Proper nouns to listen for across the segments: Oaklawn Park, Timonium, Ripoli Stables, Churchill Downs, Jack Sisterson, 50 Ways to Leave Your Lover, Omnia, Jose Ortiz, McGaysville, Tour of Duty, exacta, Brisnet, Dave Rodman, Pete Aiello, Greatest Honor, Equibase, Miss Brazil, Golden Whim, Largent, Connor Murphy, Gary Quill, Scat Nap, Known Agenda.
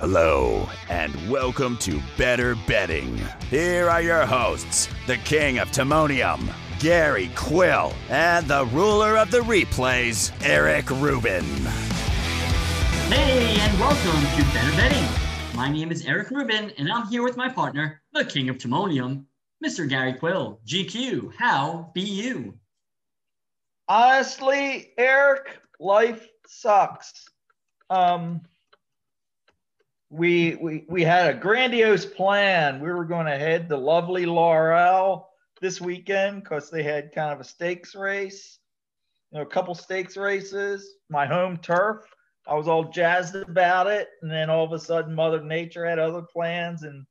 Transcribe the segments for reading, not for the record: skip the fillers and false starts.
Hello, and welcome to Better Betting. Here are your hosts, the King of Timonium, Gary Quill, and the ruler of the replays, Eric Rubin. Hey, and welcome to Better Betting. My name is Eric Rubin, and I'm here with my partner, the King of Timonium, Mr. Gary Quill. GQ, how be you? Honestly, Eric, life sucks. We had a grandiose plan. We were going to head to lovely Laurel this weekend because they had kind of a stakes race, you know, a couple stakes races, my home turf. I was all jazzed about it. And then all of a sudden, Mother Nature had other plans. And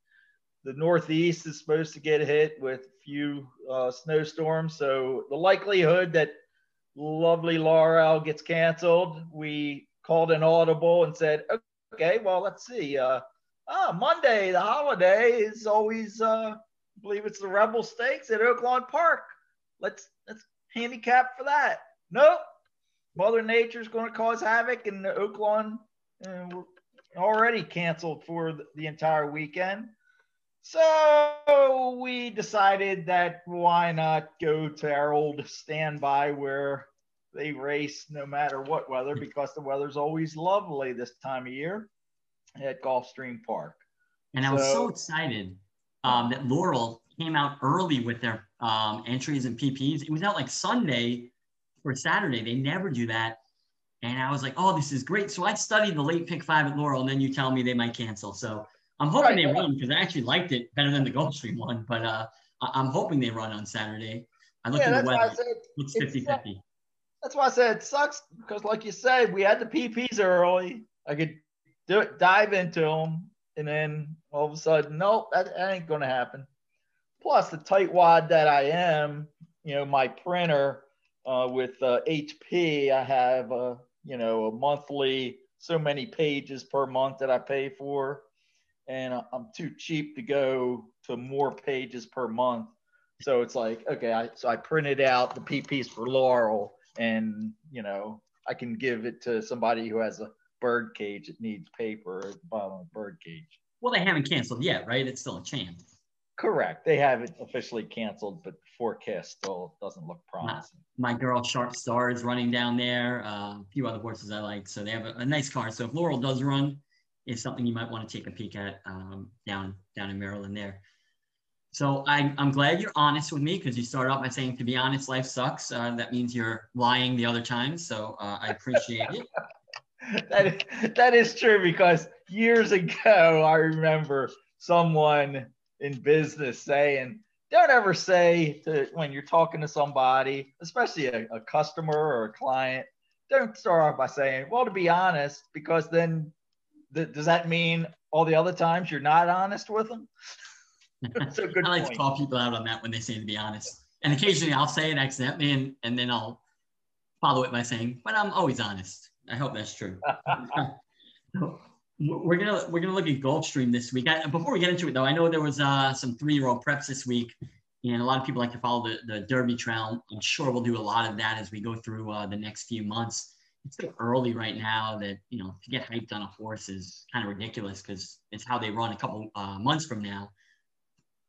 the Northeast is supposed to get hit with a few snowstorms. So the likelihood that lovely Laurel gets canceled, we called an audible and said, okay, well, let's see. Monday, the holiday is always, I believe it's the Rebel Stakes at Oaklawn Park. Let's handicap for that. Nope. Mother Nature's going to cause havoc, and the Oaklawn already canceled for the entire weekend. So we decided that why not go to our old standby where they race no matter what weather, because the weather's always lovely this time of year at Gulfstream Park. And I was so excited that Laurel came out early with their entries and PPs. It was out like Sunday or Saturday. They never do that. And I was like, oh, this is great. So I studied the late pick five at Laurel, and then you tell me they might cancel. So I'm hoping they run because I actually liked it better than the Gulfstream one. But I'm hoping they run on Saturday. I looked at the weather. It's 50-50. That's why I said it sucks, because like you said, we had the PPs early. I could do it, dive into them, and then all of a sudden, nope, that ain't going to happen. Plus, the tightwad that I am, you know, my printer with HP, I have, a monthly, so many pages per month that I pay for, and I'm too cheap to go to more pages per month. So it's like, okay, so I printed out the PPs for Laurel. And, you know, I can give it to somebody who has a bird cage that needs paper at the bottom of a bird cage. Well, they haven't canceled yet, right? It's still a chance. Correct. They haven't officially canceled, but the forecast still doesn't look promising. My girl, Sharp Star, is running down there. A few other horses I like. So they have a nice car. So if Laurel does run, it's something you might want to take a peek at down in Maryland there. So I'm glad you're honest with me, because you started off by saying, to be honest, life sucks. That means you're lying the other time. So I appreciate it. That is true, because years ago, I remember someone in business saying, don't ever say when you're talking to somebody, especially a customer or a client, don't start off by saying, well, to be honest, because then does that mean all the other times you're not honest with them? So good. I like to call people out on that when they say, to be honest. And occasionally I'll say it accidentally, and then I'll follow it by saying, but I'm always honest. I hope that's true. So we're gonna look at Gulfstream this week. Before we get into it, though, I know there was some 3-year-old preps this week, and a lot of people like to follow the Derby Trail. I'm sure we'll do a lot of that as we go through the next few months. It's so early right now that, you know, to get hyped on a horse is kind of ridiculous, because it's how they run a couple months from now.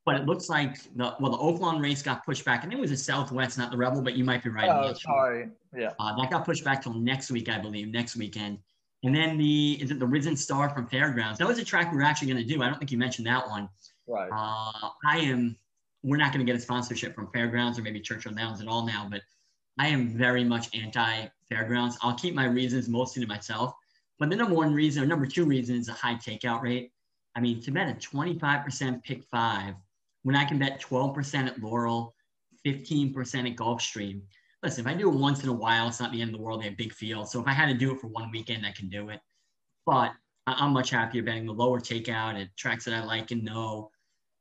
But it looks like the Oaklawn race got pushed back. And it was a Southwest, not the Rebel, but you might be right. Oh, sorry. Yeah. That got pushed back till next week, I believe, next weekend. And then is it the Risen Star from Fairgrounds? That was a track we were actually going to do. I don't think you mentioned that one. Right. We're not going to get a sponsorship from Fairgrounds or maybe Churchill Downs at all now, but I am very much anti-Fairgrounds. I'll keep my reasons mostly to myself. But the number two reason is a high takeout rate. I mean, to bet a 25% pick five, when I can bet 12% at Laurel, 15% at Gulfstream. Listen, if I do it once in a while, it's not the end of the world. They have big fields. So if I had to do it for one weekend, I can do it. But I'm much happier betting the lower takeout at tracks that I like and know.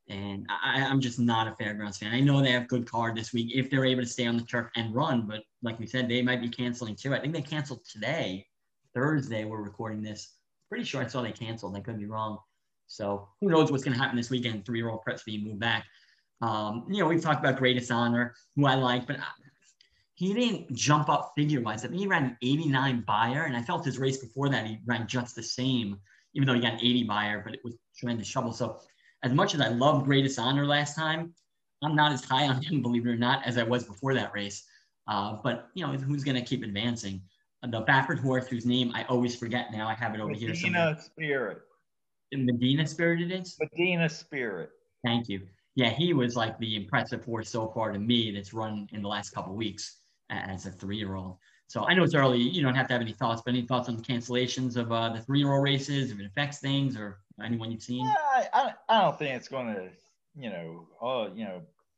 And I'm just not a Fairgrounds fan. I know they have good card this week if they're able to stay on the turf and run. But like we said, they might be canceling too. I think they canceled today, Thursday. We're recording this. Pretty sure I saw they canceled. I could be wrong. So who knows what's going to happen this weekend? 3-year-old preps being moved back. We've talked about Greatest Honor, who I like, but he didn't jump up figure-wise. I think he ran an 89 buyer, and I felt his race before that he ran just the same. even though he got an 80 buyer, but it was tremendous shovel. So as much as I loved Greatest Honor last time, I'm not as high on him, believe it or not, as I was before that race. But, you know, who's going to keep advancing? The Baffert horse, whose name I always forget now. I have it over here somewhere. Medina Spirit. Medina Spirit it is? Medina Spirit. Thank you. Yeah, he was like the impressive horse so far to me that's run in the last couple of weeks as a three-year-old. So I know it's early. You don't have to have any thoughts, but any thoughts on the cancellations of the three-year-old races, if it affects things, or anyone you've seen? I don't think it's going to,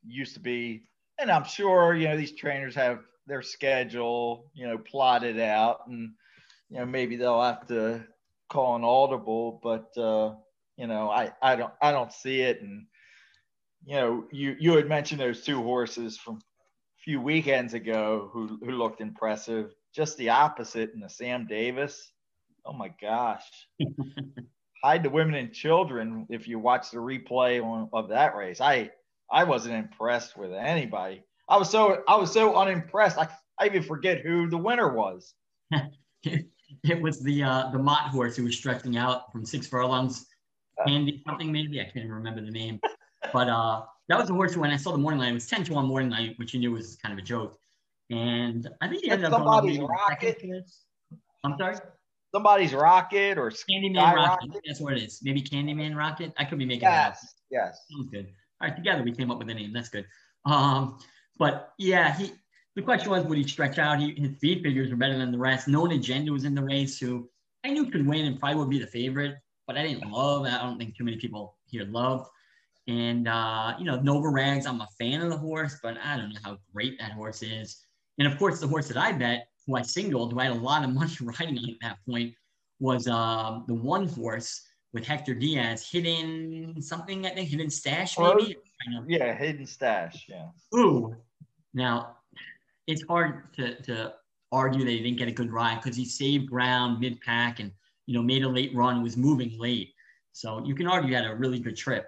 used to be. And I'm sure, these trainers have their schedule, plotted out, and, maybe they'll have to call an audible, but, I don't see it. And, you had mentioned those two horses from a few weekends ago who looked impressive, just the opposite in the Sam Davis. Oh my gosh. Hide the Women and Children. If you watch the replay of that race, I wasn't impressed with anybody. I was so unimpressed. I even forget who the winner was. It was the Mott horse who was stretching out from 6 furlongs. Andy something maybe, I can't even remember the name. But that was the horse when I saw the morning line. It was 10-1 morning line, which you knew was kind of a joke. And I think he ended up going Rocket. I'm sorry. Somebody's Rocket or Candyman Rocket. That's what it is. Maybe Candyman Rocket. I could be making that up. Yes. Sounds good. All right, together we came up with a name. That's good. But yeah, the question was, would he stretch out? His speed figures were better than the rest. Known Agenda was in the race, who I knew could win and probably would be the favorite, but I didn't love. I don't think too many people here loved. And, Nova Rags, I'm a fan of the horse, but I don't know how great that horse is. And of course, the horse that I bet, who I singled, who I had a lot of money riding on at that point, was the one horse with Hector Diaz, Hidden something, I think, Hidden Stash, maybe? Yeah, Hidden Stash, yeah. Ooh. Now, it's hard to argue that he didn't get a good ride because he saved ground mid-pack and, made a late run, was moving late. So you can argue he had a really good trip.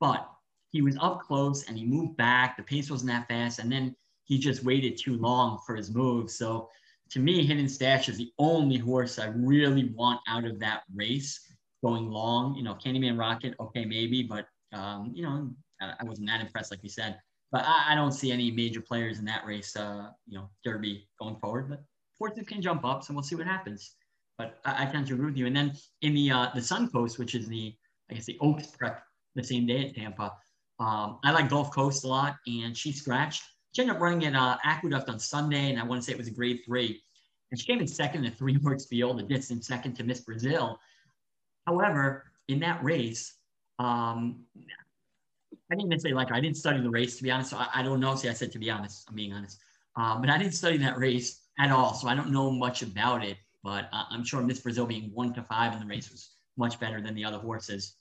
But he was up close and he moved back. The pace wasn't that fast. And then he just waited too long for his move. So to me, Hidden Stash is the only horse I really want out of that race. Going long, Candyman Rocket, okay, maybe, but, I wasn't that impressed, like you said. But I don't see any major players in that race, Derby going forward. But horses can jump up, so we'll see what happens. But I tend to agree with you. And then in the Suncoast, which is the Oaks prep the same day at Tampa, I like Gulf Coast a lot, and she scratched. She ended up running at Aqueduct on Sunday, and I want to say it was a grade 3. And she came in second in a 3-horse field, a distance second to Miss Brazil. However, in that race, I didn't necessarily like her. I didn't study the race, to be honest. So I don't know. See, I said to be honest. I'm being honest. But I didn't study that race at all. So I don't know much about it. But I'm sure Miss Brazil being 1 to 5 in the race was much better than the other horses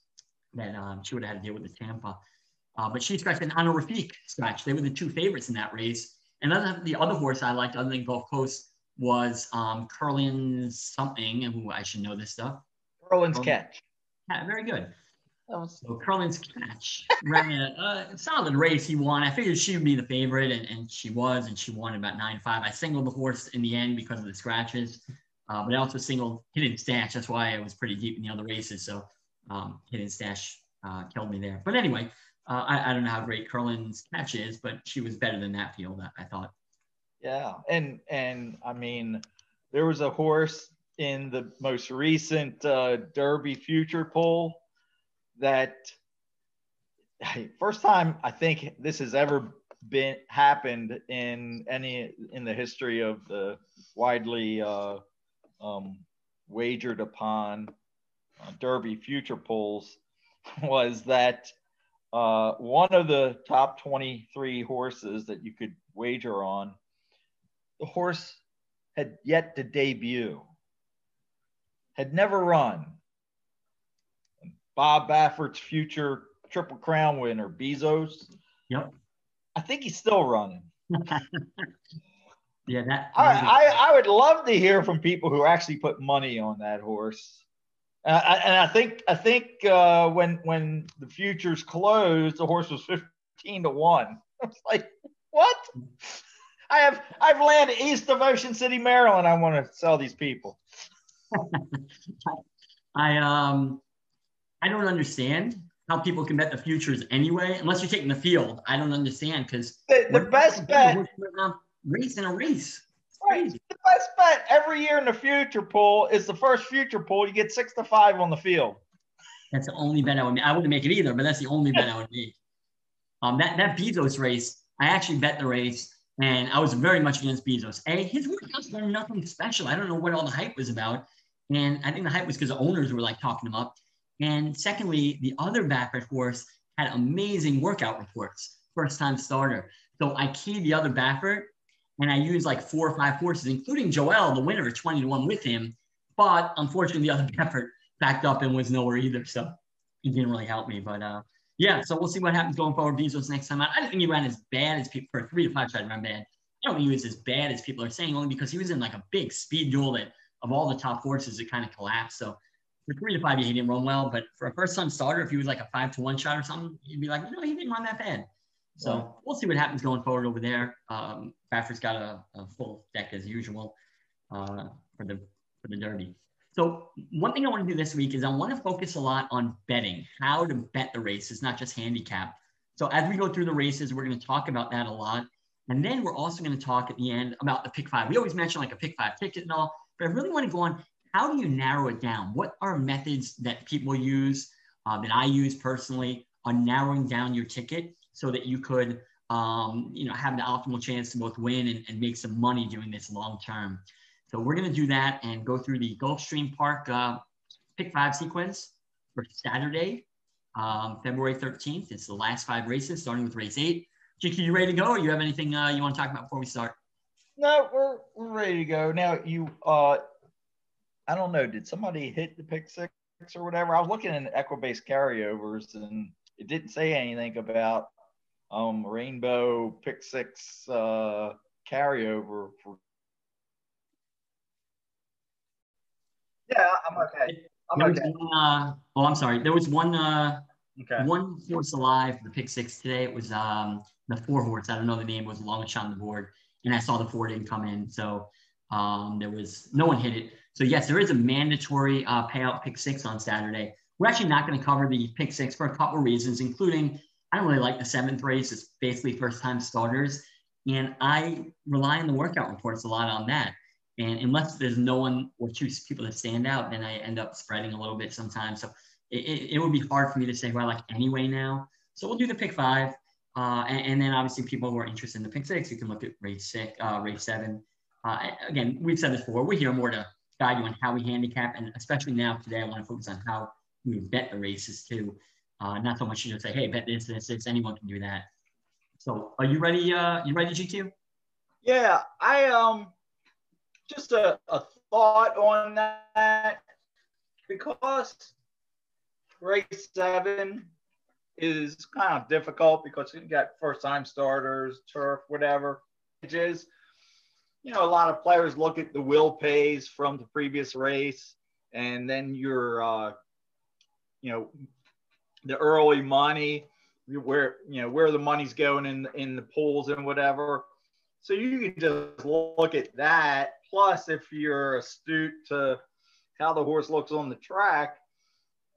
that she would have had to deal with at Tampa. But she scratched an Ana Rafik scratch. They were the two favorites in that race. And the other horse I liked other than Gulf Coast was Curlin's something, and who I should know this stuff. Curlin's Catch. Yeah, very good. So Curlin's Catch ran a solid race. He won. I figured she would be the favorite, and she was, and she won about 9-5. I singled the horse in the end because of the scratches, but I also singled Hidden Stash. That's why I was pretty deep in the other races, so Hidden Stash killed me there. But anyway, I don't know how great Curlin's Catch is, but she was better than that field, I thought. Yeah, and I mean, there was a horse in the most recent Derby future poll that first time I think this has ever been happened in the history of the widely wagered upon Derby future polls was that one of the top 23 horses that you could wager on, the horse had yet to debut. Had never run. Bob Baffert's future Triple Crown winner, Bezos. Yep. I think he's still running. Yeah, that. I would love to hear from people who actually put money on that horse. And I think when the futures closed, the horse was 15 to 1. I was like, what? I've land east of Ocean City, Maryland. I want to sell these people. I don't understand how people can bet the futures anyway, unless you're taking the field. I don't understand because the best bet race in a race. Right. The best bet every year in the future pool is the first future pool. You get 6-5 on the field. That's the only bet I would make. I wouldn't make it either, but that's the only bet I would make. That Bezos race, I actually bet the race, and I was very much against Bezos. A, his workouts were nothing special. I don't know what all the hype was about. And I think the hype was because the owners were like talking him up. And secondly, the other Baffert horse had amazing workout reports, first-time starter. So I keyed the other Baffert, and I used like 4 or 5 horses, including Joel, the winner, 20-1 with him. But unfortunately, the other Baffert backed up and was nowhere either. So he didn't really help me. But yeah, so we'll see what happens going forward. Bezos next time out. I didn't think he ran as bad as people, for 3-to-5 try to run bad. I don't think he was as bad as people are saying, only because he was in like a big speed duel that of all the top horses, it kind of collapsed. So for 3-to-5, he didn't run well. But for a first-time starter, if he was like a 5-to-1 shot or something, you'd be like, no, he didn't run that bad. So we'll see what happens going forward over there. Baffert's got a full deck as usual for the Derby. So one thing I want to do this week is I want to focus a lot on betting, how to bet the races, not just handicap. So as we go through the races, we're going to talk about that a lot. And then we're also going to talk at the end about the pick five. We always mention like a pick five ticket and all, but I really want to go on, how do you narrow it down? What are methods that people use, that I use personally, on narrowing down your ticket so that you could have the optimal chance to both win and make some money doing this long term. So we're going to do that and go through the Gulfstream Park pick five sequence for Saturday, February 13th. It's the last 5 races, starting with race 8. JQ, you ready to go, or you have anything you want to talk about before we start? No, we're ready to go. Now, you, I don't know, did somebody hit the pick 6 or whatever? I was looking at Equibase carryovers, and it didn't say anything about Rainbow pick 6 carryover. Yeah, I'm okay. Okay. I'm sorry. There was one horse alive, the pick 6 today. It was the 4 horse. I don't know the name. It was the longest shot on the board. And I saw the 4 didn't come in. So there was no one hit it. So, yes, there is a mandatory payout pick 6 on Saturday. We're actually not going to cover the pick 6 for a couple of reasons, including I don't really like the 7th race. It's basically first-time starters. And I rely on the workout reports a lot on that. And unless there's no one or 2 people that stand out, then I end up spreading a little bit sometimes. So it would be hard for me to say who I like anyway now. So we'll do the pick 5. And then obviously people who are interested in the pick 6, you can look at race 7. Again, we've said this before, we're here more to guide you on how we handicap. And especially now today, I want to focus on how we bet the races too. Not so much to just say, hey, bet this, anyone can do that. So are you ready? You ready, GQ? Yeah, just a thought on that, because race 7 is kind of difficult because you got first-time starters, turf, whatever it is. You know, a lot of players look at the will pays from the previous race, and then your, the early money, where the money's going in the pools and whatever. So you can just look at that. Plus, if you're astute to how the horse looks on the track,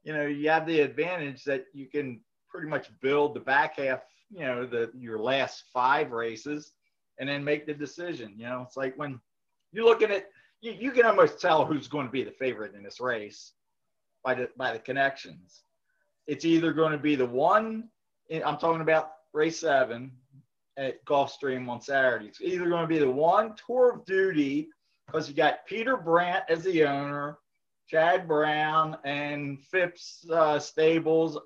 you have the advantage that you can pretty much build the back half, your last 5 races, and then make the decision. It's like when you're looking at, you can almost tell who's going to be the favorite in this race by the connections. It's either going to be the one, I'm talking about race 7 at Gulfstream on Saturday. It's either going to be the one, Tour of Duty, because you got Peter Brandt as the owner, Chad Brown, and Phipps Stables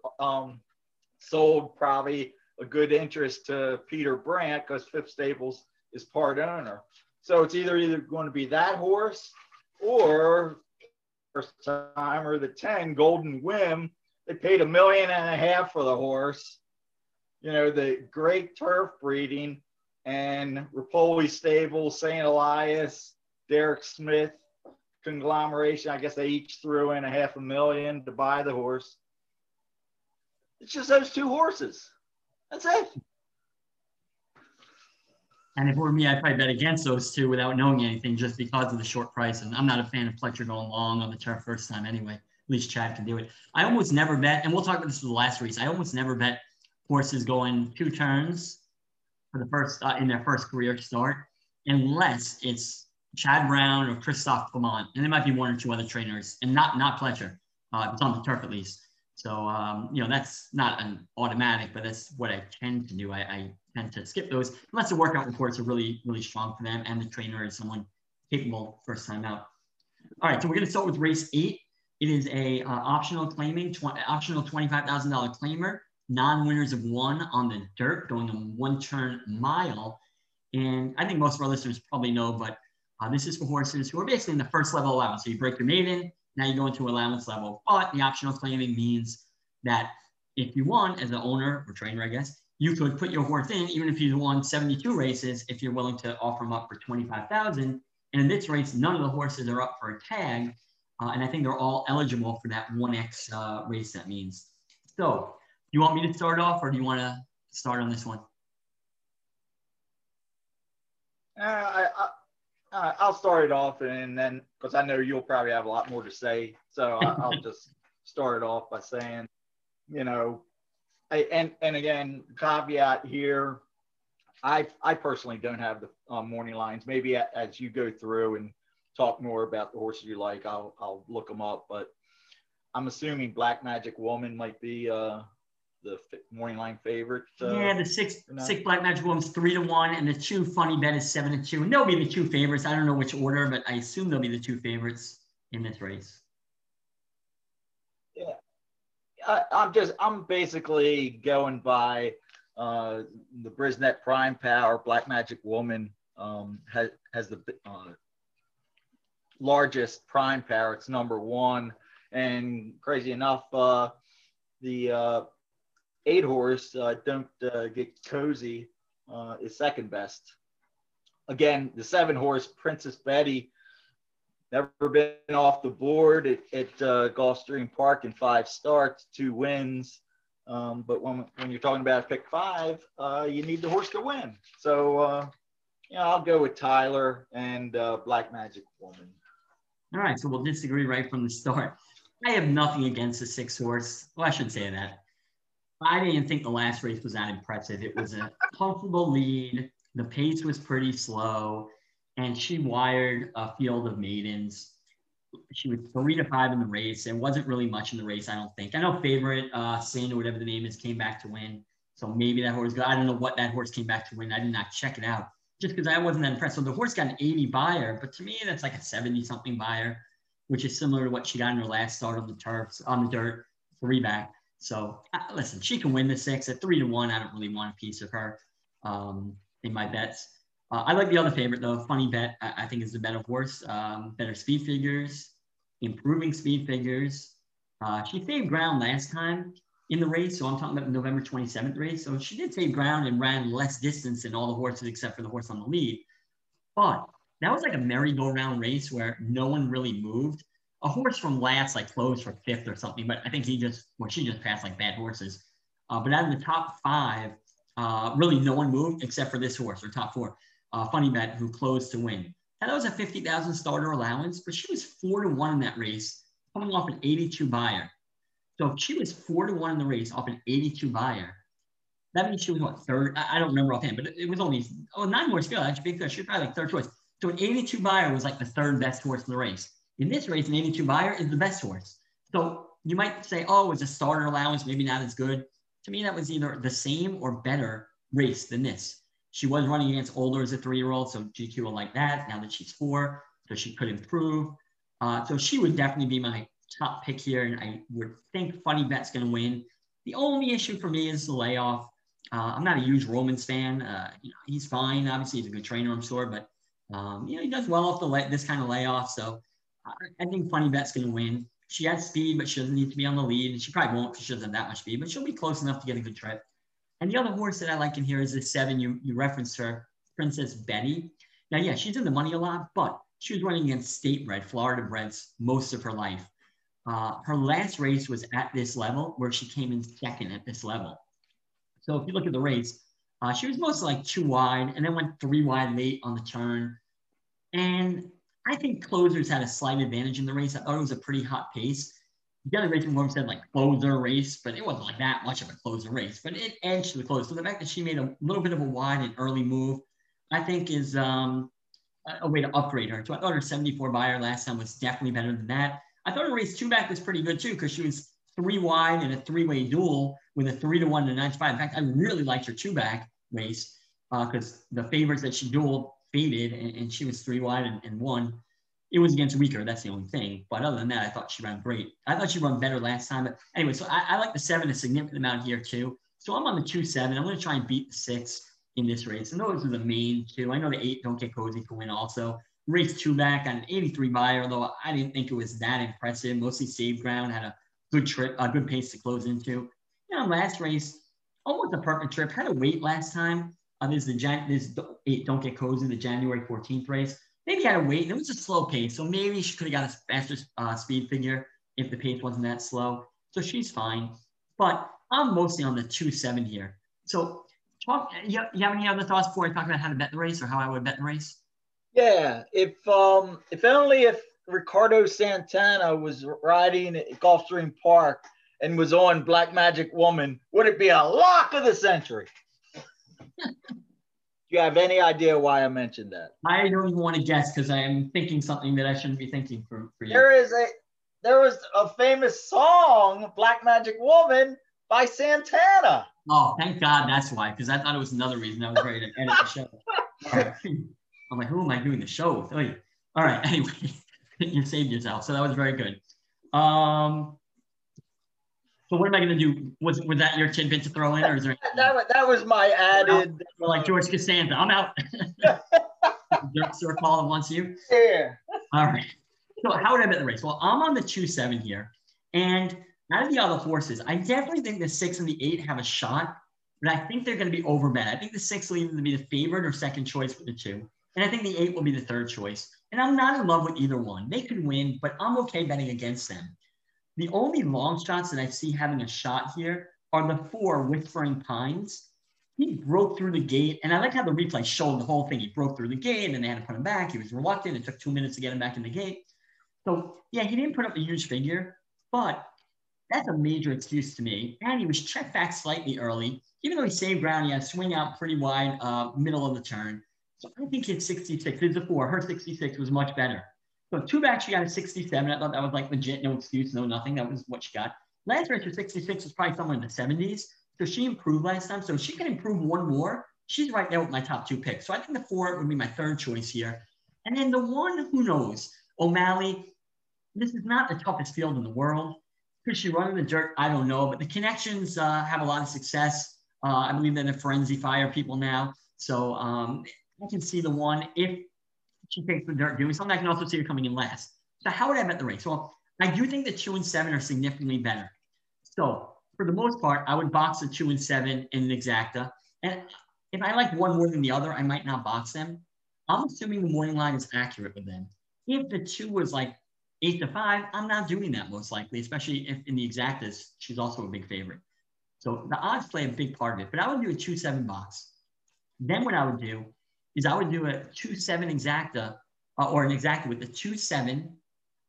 sold probably a good interest to Peter Brandt because Phipps Stables is part owner. So it's either going to be that horse or first time or the 10 Golden Whim. They paid $1.5 million for the horse. The great turf breeding and Ripoli Stables, St. Elias, Derek Smith conglomeration. I guess they each threw in $500,000 to buy the horse. It's just those 2 horses. That's it. And if it were me, I'd probably bet against those 2 without knowing anything just because of the short price. And I'm not a fan of Pletcher going long on the turf first time anyway. at least Chad can do it. I almost never bet, and we'll talk about this in the last race, I almost never bet horses going two turns for the first in their first career start, unless it's Chad Brown or Christophe Clement, and there might be one or two other trainers, and not Pletcher. It's on the turf at least. So, you know, that's not an automatic, but that's what I tend to do. I tend to skip those unless the workout reports are really, really strong for them and the trainer is someone capable first time out. All right, so we're going to start with race 8. It is a optional claiming, optional $25,000 claimer, non-winners of 1 on the dirt, going on 1 turn mile. And I think most of our listeners probably know, but this is for horses who are basically in the first level allowance. So you break your maiden, now you go into allowance level, but the optional claiming means that if you won as an owner or trainer, I guess, you could put your horse in, even if you won 72 races, if you're willing to offer them up for $25,000. And in this race, none of the horses are up for a tag. And I think they're all eligible for that 1X race, that means. So you want me to start off, or do you want to start on this one? I'll start it off, and then because I know you'll probably have a lot more to say, so I'll just start it off by saying, you know, and again, caveat here, I personally don't have the morning lines. Maybe as you go through and talk more about the horses you like, I'll look them up. But I'm assuming Black Magic Woman might be the morning line favorite. Yeah, the six Black Magic Woman's 3-1, and the 2 Funny Bet is 7-2. And they'll be the 2 favorites. I don't know which order, but I assume they'll be the 2 favorites in this race. Yeah, I'm basically going by the Brisnet Prime Power. Black Magic Woman has the largest prime power. It's number 1, and crazy enough, the 8 horse, Don't Get Cozy, is second best. Again, the 7 horse, Princess Betty, never been off the board at Gulfstream Park in 5 starts, 2 wins. But when you're talking about pick 5, you need the horse to win. So, you know, I'll go with Tyler and Black Magic Woman. All right, so we'll disagree right from the start. I have nothing against the 6 horse. Well, I should say that. I didn't think the last race was that impressive. It was a comfortable lead. The pace was pretty slow, and she wired a field of maidens. She was 3-5 in the race, and wasn't really much in the race, I don't think. I know favorite Sin or whatever the name is came back to win, so maybe that horse. I don't know what that horse came back to win. I did not check it out just because I wasn't that impressed. So the horse got an 80 buyer, but to me that's like a 70-something buyer, which is similar to what she got in her last start on the turf on the dirt 3-back. So, listen, she can win the 6. At 3-1, I don't really want a piece of her in my bets. I like the other favorite, though. Funny Bet, I think, is the better horse. Better speed figures, improving speed figures. She saved ground last time in the race, so I'm talking about the November 27th race. So she did save ground and ran less distance than all the horses except for the horse on the lead. But that was like a merry-go-round race where no one really moved. A horse from last, like, closed for 5th or something, but I think she just passed like bad horses. But out of the top 5, really no one moved except for this horse, or top 4, Funny Bet, who closed to win. Now, that was a 50,000 starter allowance, but she was 4-1 in that race, coming off an 82 buyer. So if she was 4-1 in the race off an 82 buyer, that means she was what, third? I don't remember offhand, but it was only 9 more skill. That's big. She was probably like 3rd choice. So an 82 buyer was like the 3rd best horse in the race. In this race, an 82 buyer is the best horse. So you might say, oh, it's a starter allowance, maybe not as good. To me, that was either the same or better race than this. She was running against older as a 3-year-old, so GQ will like that now that she's 4, so she could improve. So she would definitely be my top pick here, and I would think Funny Bet's going to win. The only issue for me is the layoff. I'm not a huge Romans fan. You know, he's fine. Obviously, he's a good trainer, I'm sure, but you know, he does well off the this kind of layoff, so I think Funny Bet's going to win. She has speed, but she doesn't need to be on the lead. And she probably won't because she doesn't have that much speed, but she'll be close enough to get a good trip. And the other horse that I like in here is the 7. You referenced her, Princess Betty. Now, yeah, she's in the money a lot, but she was running against state-bred, Florida-breds most of her life. Her last race was at this level, where she came in 2nd at this level. So if you look at the race, she was mostly like 2 wide and then went 3 wide late on the turn. And I think closers had a slight advantage in the race. I thought it was a pretty hot pace. The other racing form said like closer race, but it wasn't like that much of a closer race, but it edged to the close. So the fact that she made a little bit of a wide and early move, I think is a way to upgrade her. So I thought her 74 buyer last time was definitely better than that. I thought her race two back was pretty good too, because she was three wide in a three-way duel with a 3-to-1 and a 9-to-5. In fact, I really liked her two back race because the favorites that she dueled faded and she was three wide and won. It was against weaker. That's the only thing. But other than that, I thought she ran great. I thought she ran better last time. But anyway, so I like the 7 a significant amount here too. So I'm on the 2-7. I'm going to try and beat the 6 in this race. And those are the main two. I know the 8 Don't Get Cozy can win also. Race two back on an 83 buyer, although I didn't think it was that impressive. Mostly saved ground, had a good trip, a good pace to close into. You know, last race, almost a perfect trip. Had a weight last time. This 8 Don't Get Cozy, the January 14th race. Maybe had to wait, and it was a slow pace, so maybe she could have got a faster speed figure if the pace wasn't that slow. So she's fine, but I'm mostly on the 2-7 here. So, you have any other thoughts before I talk about how to bet the race or how I would bet the race? Yeah, if only Ricardo Santana was riding at Gulfstream Park and was on Black Magic Woman, would it be a lock of the century? You have any idea why I mentioned that? I don't even want to guess because I am thinking something that I shouldn't be thinking for you. There was a famous song, Black Magic Woman, by Santana. Oh, thank God that's why, because I thought it was another reason I was ready to edit the show. All right. I'm like, who am I doing the show with? All right, anyway, you saved yourself, so that was very good. So what am I going to do? Was that your tidbit to throw in, or is there that was my added? Like George Costanza, I'm out. Sir Colin wants you. Yeah. All right. So how would I bet the race? Well, I'm on the 2-7 here, and out of the other horses, I definitely think the 6 and the 8 have a shot, but I think they're going to be overbet. I think the 6 will either be the favorite or second choice for the 2, and I think the 8 will be the third choice. And I'm not in love with either one. They could win, but I'm okay betting against them. The only long shots that I see having a shot here are the 4 Whispering Pines. He broke through the gate, and I like how the replay showed the whole thing. He broke through the gate, and they had to put him back. He was reluctant. It took 2 minutes to get him back in the gate. So, yeah, he didn't put up a huge figure, but that's a major excuse to me. And he was checked back slightly early. Even though he saved ground, he had a swing out pretty wide, middle of the turn. So I think it's 66. It's a 4. Her 66 was much better. So two back, she got a 67. I thought that was like legit, no excuse, no nothing. That was what she got. Last race, her 66 was probably somewhere in the 70s. So she improved last time. So if she can improve one more, she's right there with my top 2 picks. So I think the 4 would be my third choice here. And then the 1, who knows? O'Malley, this is not the toughest field in the world. Could she run in the dirt? I don't know. But the connections have a lot of success. I believe they're the Frenzy Fire people now. So I can see the 1 if she takes the dirt doing something. I can also see her coming in last. So how would I bet the race? Well, I do think the 2 and 7 are significantly better. So for the most part, I would box the 2 and 7 in an exacta. And if I like one more than the other, I might not box them. I'm assuming the morning line is accurate with them. If the 2 was like 8 to 5, I'm not doing that most likely, especially if in the exactas, she's also a big favorite. So the odds play a big part of it, but I would do a 2-7 box. Then what I would do is I would do a 2-7 exacta or an exacta with the 2-7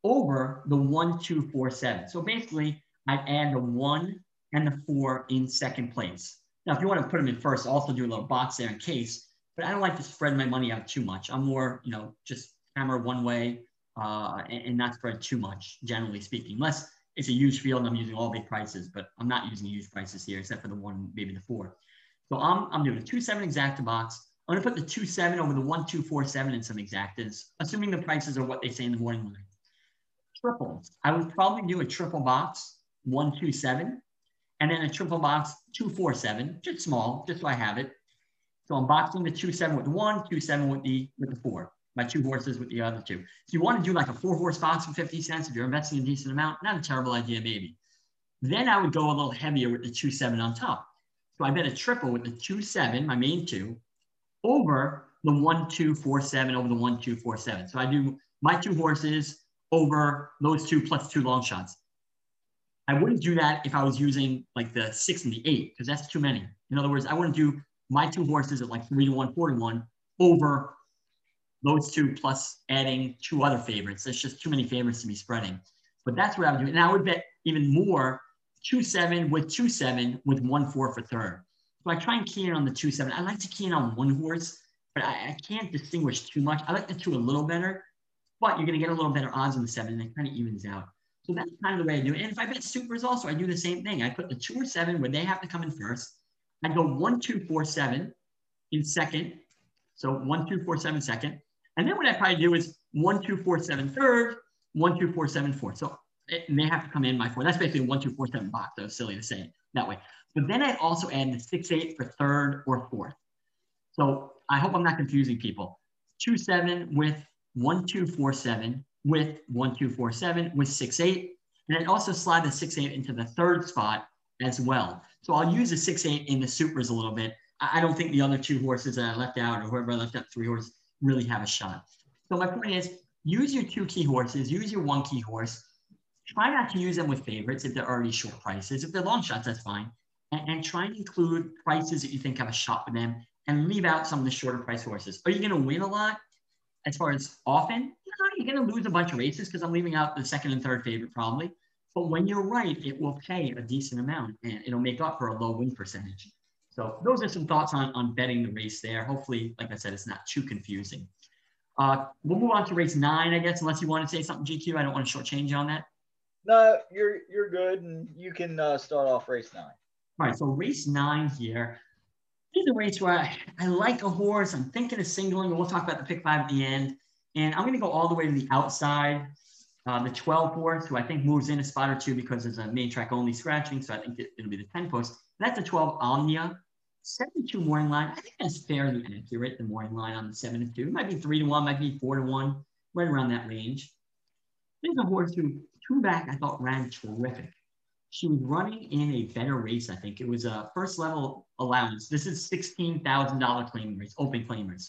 over the 1-2-4-7. So basically, I'd add the 1 and the 4 in second place. Now, if you want to put them in first, also do a little box there in case, but I don't like to spread my money out too much. I'm more, just hammer one way and not spread too much, generally speaking, unless it's a huge field and I'm using all big prices, but I'm not using huge prices here except for the 1, maybe the 4. So I'm doing a 2-7 exacta box. I'm going to put the 2-7 over the 1-2-4-7 in some exactas, assuming the prices are what they say in the morning line. Triples. I would probably do a triple box, 1-2-7, and then a triple box, 2-4-7, just small, just so I have it. So I'm boxing the 2-7 with the 1, 2-7 with the 4, my 2 horses with the other 2. So you want to do like a 4-horse box for 50 cents if you're investing a decent amount. Not a terrible idea, maybe. Then I would go a little heavier with the 2-7 on top. So I bet a triple with the 2-7, my main 2, over the 1-2-4-7 over the 1-2-4-7. So I do my 2 horses over those 2 plus 2 long shots. I wouldn't do that if I was using like the 6 and the 8, because that's too many. In other words, I wouldn't do my 2 horses at like 3-to-1, 4-to-1 over those 2 plus adding 2 other favorites. That's just too many favorites to be spreading. But that's what I would do. And I would bet even more, 2-7 with 2-7 with 1-4 for third. So I try and key in on the 2-7. I like to key in on one horse, but I can't distinguish too much. I like the two a little better, but you're going to get a little better odds on the 7, and it kind of evens out. So that's kind of the way I do it. And if I bet supers also, I do the same thing. I put the 2 or 7 where they have to come in first. I go 1, 2, 4, 7 in second. So 1, 2, 4, 7 second. And then what I probably do is 1, 2, 4, 7 third, 1, 2, 4, 7 fourth. So and they have to come in by 4. That's basically 1, 2, 4, 7 box. That was silly to say it that way. But then I also add the 6, 8 for third or fourth. So I hope I'm not confusing people. 2, 7 with 1, 2, 4, 7 with 1, 2, 4, 7 with 6, 8. And then also slide the 6, 8 into the third spot as well. So I'll use the 6, 8 in the supers a little bit. I don't think the other two horses that I left out or whoever I left out 3 horses really have a shot. So my point is use your 2 key horses, use your 1 key horse. Try not to use them with favorites if they're already short prices. If they're long shots, that's fine. And try and include prices that you think have a shot with them and leave out some of the shorter price horses. Are you going to win a lot as far as often? No, you're going to lose a bunch of races because I'm leaving out the second and third favorite probably. But when you're right, it will pay a decent amount and it'll make up for a low win percentage. So those are some thoughts on betting the race there. Hopefully, like I said, it's not too confusing. We'll move on to race 9, I guess, unless you want to say something, GQ. I don't want to shortchange you on that. No, you're good, and you can start off race 9. All right, so race 9 here. This is a race where I like a horse. I'm thinking of singling, and we'll talk about the pick 5 at the end. And I'm going to go all the way to the outside, the 12 horse, who I think moves in a spot or two because there's a main track only scratching, so I think it'll be the 10 post. That's the 12 Omnia, 7-2 morning line. I think that's fairly accurate, the morning line on the 7-2. It might be 3-1, might be 4-1, right around that range. There's a horse who, 2 back, I thought ran terrific. She was running in a better race, I think. It was a first level allowance. This is $16,000 claim race, open claimers.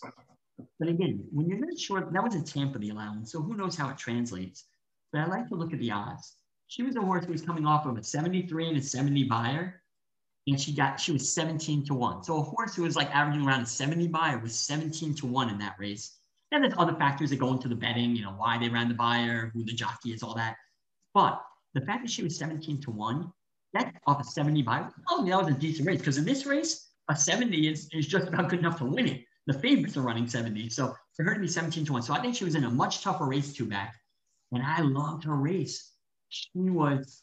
But again, when you're not sure, that was a Tampa, the allowance, so who knows how it translates. But I like to look at the odds. She was a horse who was coming off of a 73 and a 70 buyer, and she was 17-1. So a horse who was like averaging around a 70 buyer was 17-1 in that race. Then there's other factors that go into the betting, you know, why they ran the buyer, who the jockey is, all that. But the fact that she was 17-1, that's off a 70 buy. Oh, that was a decent race. Because in this race, a 70 is just about good enough to win it. The favorites are running 70. So for her to be 17-1. So I think she was in a much tougher race 2 back. And I loved her race. She was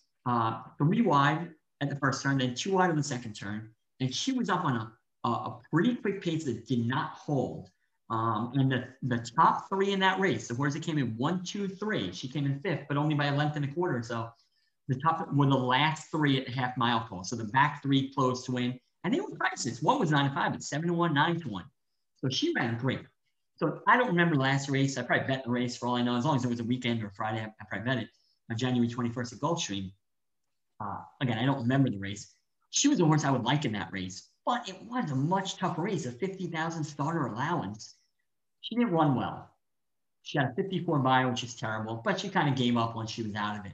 3 wide at the first turn, then 2 wide on the second turn. And she was up on a pretty quick pace that did not hold. And the top 3 in that race, the horse that came in 1, 2, 3, she came in 5th, but only by a length and a quarter. So the top were the last 3 at the half mile pole. So the back 3 closed to win, and they were prices. One was 9-5, it's 7-1, 9-1. So she ran great. So I don't remember last race. I probably bet the race for all I know, as long as it was a weekend or a Friday, I probably bet it on January 21st at Gulfstream. Again, I don't remember the race. She was a horse I would like in that race. But it was a much tougher race, a $50,000 starter allowance. She didn't run well. She had a 54 buyer, which is terrible, but she kind of gave up once she was out of it.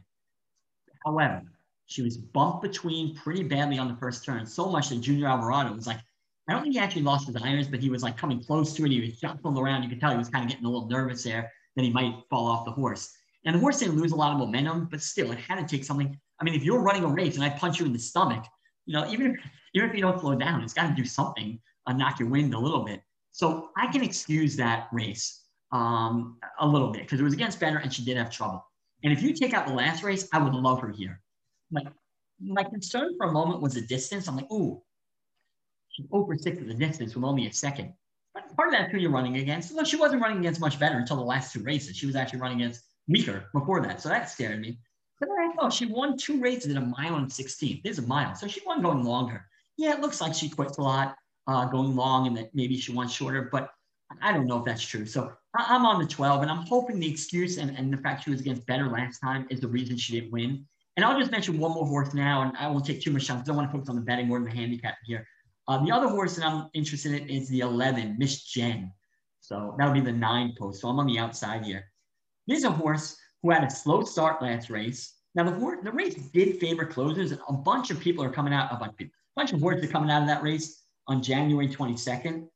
However, she was bumped between pretty badly on the first turn, so much that Junior Alvarado was like, I don't think he actually lost his irons, but he was like coming close to it. He was shuffled around. You could tell he was kind of getting a little nervous there that he might fall off the horse. And the horse didn't lose a lot of momentum, but still, it had to take something. I mean, if you're running a race and I punch you in the stomach, you know, even if you don't slow down, it's got to do something, knock your wind a little bit. So I can excuse that race a little bit because it was against better and she did have trouble. And if you take out the last race, I would love her here. My concern for a moment was the distance. I'm like, ooh, she's 0 for 6 at the distance with only a second. But part of that's who you're running against. Well, she wasn't running against much better until the last 2 races. She was actually running against weaker before that. So that scared me. But I thought she won 2 races in a mile and 16. There's a mile. So she won going longer. Yeah, it looks like she quits a lot going long and that maybe she won shorter, but I don't know if that's true. So I'm on the 12, and I'm hoping the excuse and the fact she was against better last time is the reason she didn't win. And I'll just mention one more horse now, and I won't take too much time because I want to focus on the betting more than the handicap here. The other horse that I'm interested in is the 11, Miss Jen. So that'll be the 9 post. So I'm on the outside here. Here's a horse who had a slow start last race. Now, the race did favor closers, and a bunch of people are coming out. A bunch of horses are coming out of that race on January 22nd.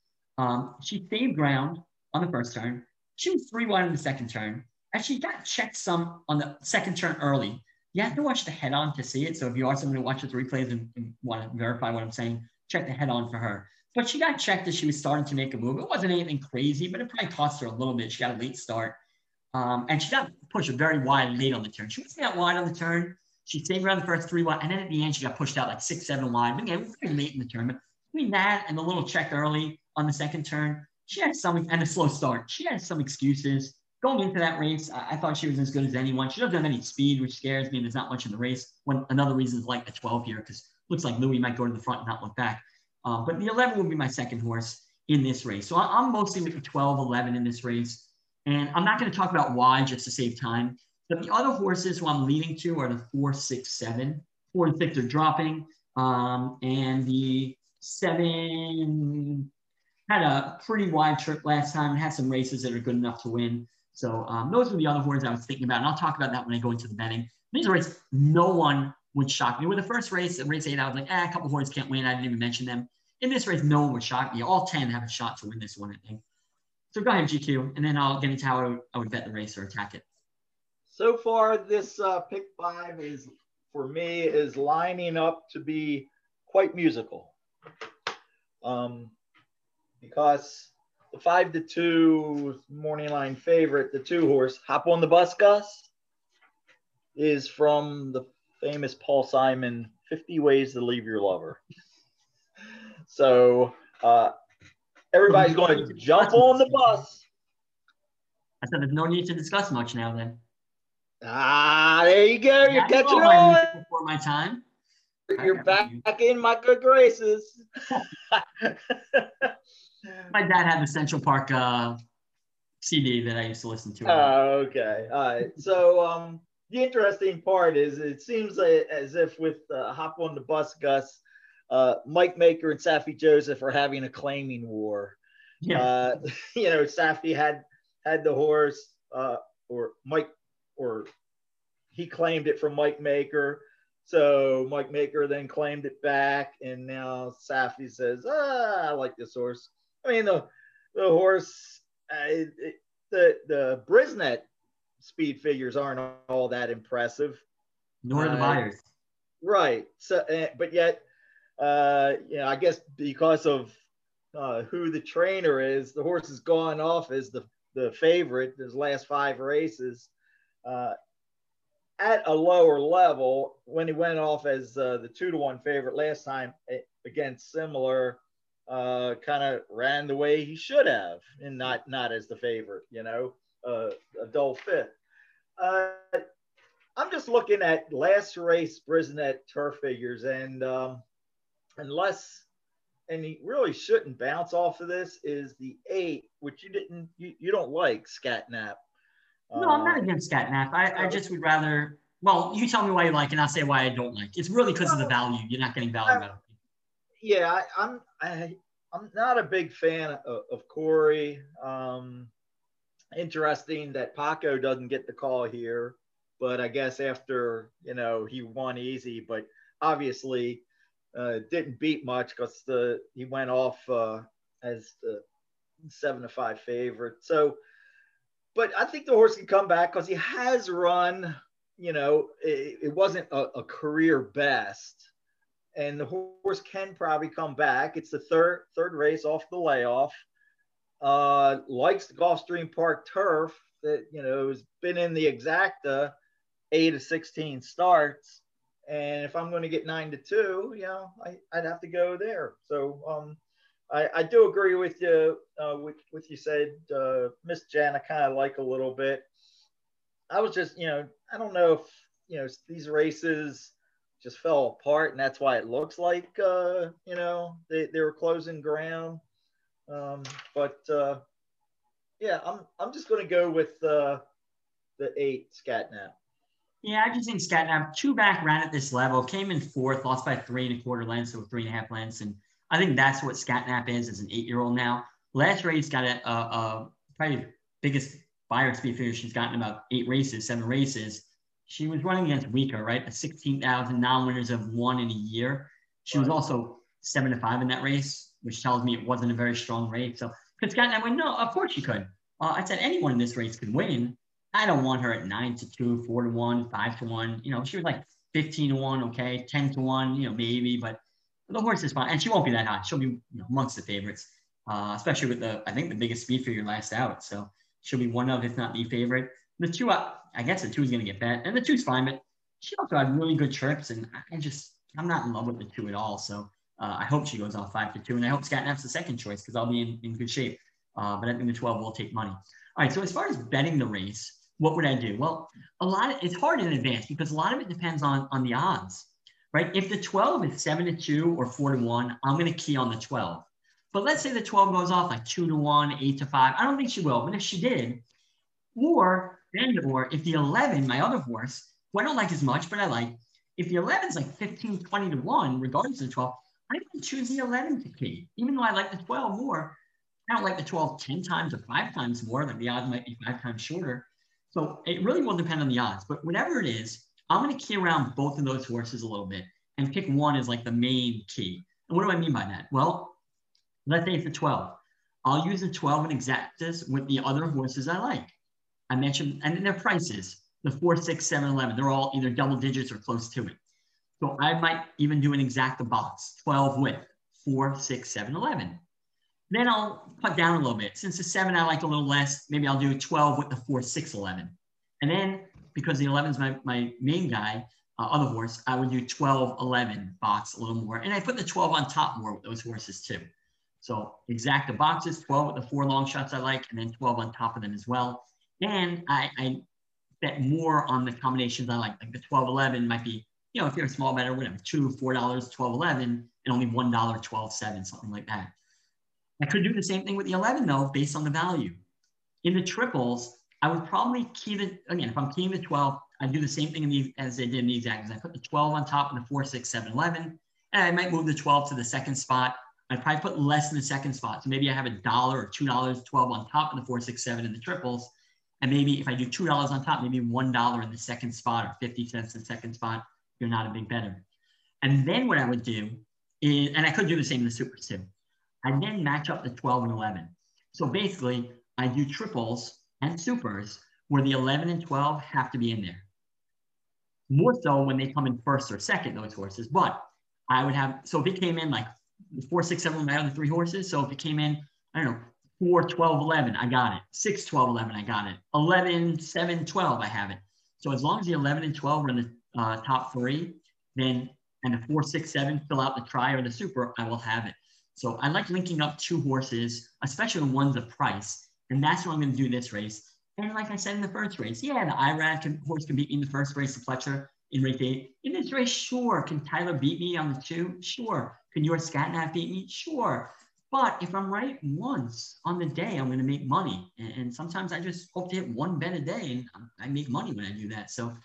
She saved ground on the first turn. She was 3-1 in the second turn, and she got checked some on the second turn early. You have to watch the head-on to see it. So if you are someone who watches replays and want to verify what I'm saying, check the head-on for her. But she got checked as she was starting to make a move. It wasn't anything crazy, but it probably cost her a little bit. She got a late start. And she got pushed very wide late on the turn. She wasn't that wide on the turn. She stayed around the first three wide. And then at the end, she got pushed out like 6-7 wide. But again, it was very late in the tournament. Between that and the little check early on the second turn, she had some, and a slow start, she had some excuses. Going into that race, I thought she was as good as anyone. She doesn't have any speed, which scares me. There's not much in the race. One, another reason is like the 12 here, because looks like Louis might go to the front and not look back. But the 11 would be my second horse in this race. So I'm mostly with the 12, 11 in this race. And I'm not going to talk about why just to save time. But the other horses who I'm leading to are the 4, 6, 7. 4 and 6 are dropping. And the 7 had a pretty wide trip last time and had some races that are good enough to win. So those were the other horses I was thinking about. And I'll talk about that when I go into the betting. These races, no one would shock me. With the first race, at race 8, I was like, a couple horses can't win. I didn't even mention them. In this race, no one would shock me. All 10 have a shot to win this one, I think. So go ahead, GQ, and then I'll get into how I would bet the race or attack it. So far, this pick five is, for me, is lining up to be quite musical. Because the 5-2 morning line favorite, the 2 horse, Hop on the Bus Gus, is from the famous Paul Simon, 50 Ways to Leave Your Lover. So everybody's going to jump on the bus. I said there's no need to discuss much now then. There you go. You're catching on. Before my time. You're back in my good graces. My dad had the Central Park CD that I used to listen to. Oh, okay. All right. So the interesting part is it seems as if with Hop on the Bus Gus, Mike Maker and Safi Joseph are having a claiming war. Yeah. You know, Safi had the horse, he claimed it from Mike Maker. So Mike Maker then claimed it back, and now Safi says, I like this horse. I mean, the horse, the Brisnet speed figures aren't all that impressive. Nor the buyers. Right. So, but yet, you know, I guess because of who the trainer is, the horse has gone off as the favorite his last 5 races. At a lower level, when he went off as the 2-to-1 favorite last time, again, similar, kind of ran the way he should have and not as the favorite, you know, a dull fifth. I'm just looking at last race Brisnet turf figures, and he really shouldn't bounce off of this, is the 8, which you don't like, Scat Nap. No, I'm not against Scat Nap. I just would rather, you tell me why you like and I'll say why I don't like. It's really because of the value. You're not getting value out of it. Yeah, I'm not a big fan of Corey. Interesting that Paco doesn't get the call here, but I guess after, you know, he won easy, but obviously didn't beat much because he went off as the 7-5 favorite. So, but I think the horse can come back because he has run, you know, it wasn't a career best. And the horse can probably come back. It's the third race off the layoff. Likes the Gulfstream Park turf that, you know, has been in the exacta 8 of 16 starts. And if I'm going to get 9-2, you know, I'd have to go there. So, I do agree with you, with what you said, Miss Jan. I kind of like a little bit. I was just, you know, I don't know if, you know, these races just fell apart, and that's why it looks like, you know, they were closing ground. Yeah, I'm just going to go with the 8, Scat Nap. Yeah, I just think Scat Nap, 2 back, ran at this level, came in 4th, lost by 3 1/4 lengths, so 3 1/2 lengths, and I think that's what Scat Nap is as an 8-year-old now. Last race got probably the biggest buyer speed figure she's gotten about 7 races. She was running against weaker, right? 16,000 non-winners of 1 in a year. She was also 7-5 in that race, which tells me it wasn't a very strong race. So could Scat Nap win? No, of course she could. I said anyone in this race could win, I don't want her at 9-2, 4-1, 5-1. You know, she was like 15-1, okay, 10-1, you know, maybe, but the horse is fine. And she won't be that hot. She'll be, you know, amongst the favorites, especially with the, I think, the biggest speed figure last out. So she'll be one of, if not the favorite. The two, I guess the two is going to get bet. And the two's fine, but she also had really good trips. And I'm not in love with the two at all. So I hope she goes off 5-2. And I hope Scat Nap's the second choice because I'll be in good shape. But I think the 12 will take money. All right, so as far as betting the race, what would I do? Well, a lot of, it's hard in advance because a lot of it depends on the odds, right? If the 12 is 7-2 or 4-1, I'm going to key on the 12. But let's say the 12 goes off like 2-1, 8-5. I don't think she will, but if she did, or if the 11, my other horse, who I don't like as much, but I like, if the 11 is like 15-20-1, regardless of the 12, I would choose the 11 to key, even though I like the 12 more. I don't like the 12 10 times or 5 times more, like the odds might be 5 times shorter. So it really will depend on the odds. But whatever it is, I'm going to key around both of those horses a little bit and pick one as like the main key. And what do I mean by that? Well, let's say it's the 12. I'll use the 12 in exactas with the other horses I like. I mentioned, and then their prices, the 4, 6, 7, 11, they're all either double digits or close to it. So I might even do an exacta box, 12 with 4, 6, 7, 11. Then I'll cut down a little bit. Since the 7 I like a little less, maybe I'll do 12 with the 4, 6, 11. And then, because the 11 is my main guy, other horse, I would do 12, 11 box a little more. And I put the 12 on top more with those horses too. So exacta boxes, 12 with the 4 long shots I like, and then 12 on top of them as well. And I bet more on the combinations I like. Like the 12, 11 might be, you know, if you're a small better, whatever, $2, $4, 12, 11, and only $1, 12, 7, something like that. I could do the same thing with the 11, though, based on the value. In the triples, I would probably key the, again, if I'm keying the 12, I'd do the same thing in these as I did in the exactas. I put the 12 on top of the 4, 6, 7, 11, and I might move the 12 to the second spot. I'd probably put less in the second spot. So maybe I have $1 or $2, 12 on top of the 4, 6, 7 in the triples. And maybe if I do $2 on top, maybe $1 in the second spot or 50 cents in the second spot, you're not a big better. And then what I would do is, and I could do the same in the supers too. I then match up the 12 and 11. So basically, I do triples and supers where the 11 and 12 have to be in there. More so when they come in first or second, those horses. But I would have, so if it came in like 4, 6, 7, out of the 3 horses. So if it came in, I don't know, 4, 12, 11, I got it. 6, 12, 11, I got it. 11, 7, 12, I have it. So as long as the 11 and 12 are in the top 3, then, and the 4, 6, 7 fill out the try or the super, I will have it. So I like linking up 2 horses, especially when one's a price. And that's what I'm going to do this race. And like I said in the first race, yeah, the Irad horse can beat me in the first race, the Pletcher in race 8. In this race, sure. Can Tyler beat me on the 2? Sure. Can your Scat Nap beat me? Sure. But if I'm right once on the day, I'm going to make money. And sometimes I just hope to hit one bet a day, and I make money when I do that. So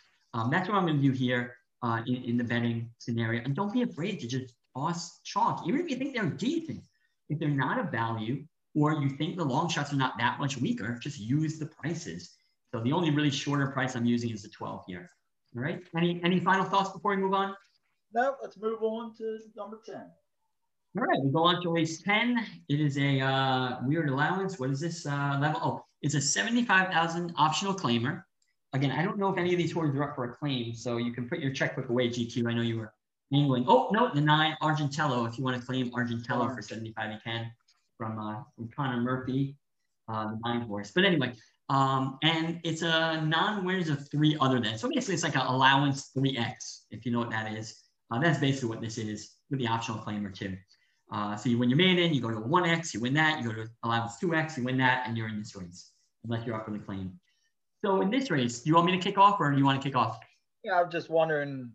that's what I'm going to do here in the betting scenario. And don't be afraid to just toss chalk, even if you think they're decent. If they're not a value or you think the long shots are not that much weaker, just use the prices. So the only really shorter price I'm using is the 12 here. All right, any final thoughts before we move on? No, let's move on to number 10. All right, we go on to race 10. It is a weird allowance. What is this level? Oh, it's a 75,000 optional claimer. Again, I don't know if any of these horses are up for a claim, so you can put your checkbook away, GQ. I know you were angling. Oh, no, the 9, Argentello. If you want to claim Argentello for 75, you can, from Connor Murphy, the 9 horse. But anyway, and it's a non-winners of 3 other than. So basically, it's like an allowance 3X, if you know what that is. That's basically what this is with the optional claimer, too. So you win your main in, you go to a 1X, you win that, you go to allowance 2X, you win that, and you're in this race, unless you're up for the claim. So in this race, do you want me to kick off or do you want to kick off? Yeah, I was just wondering,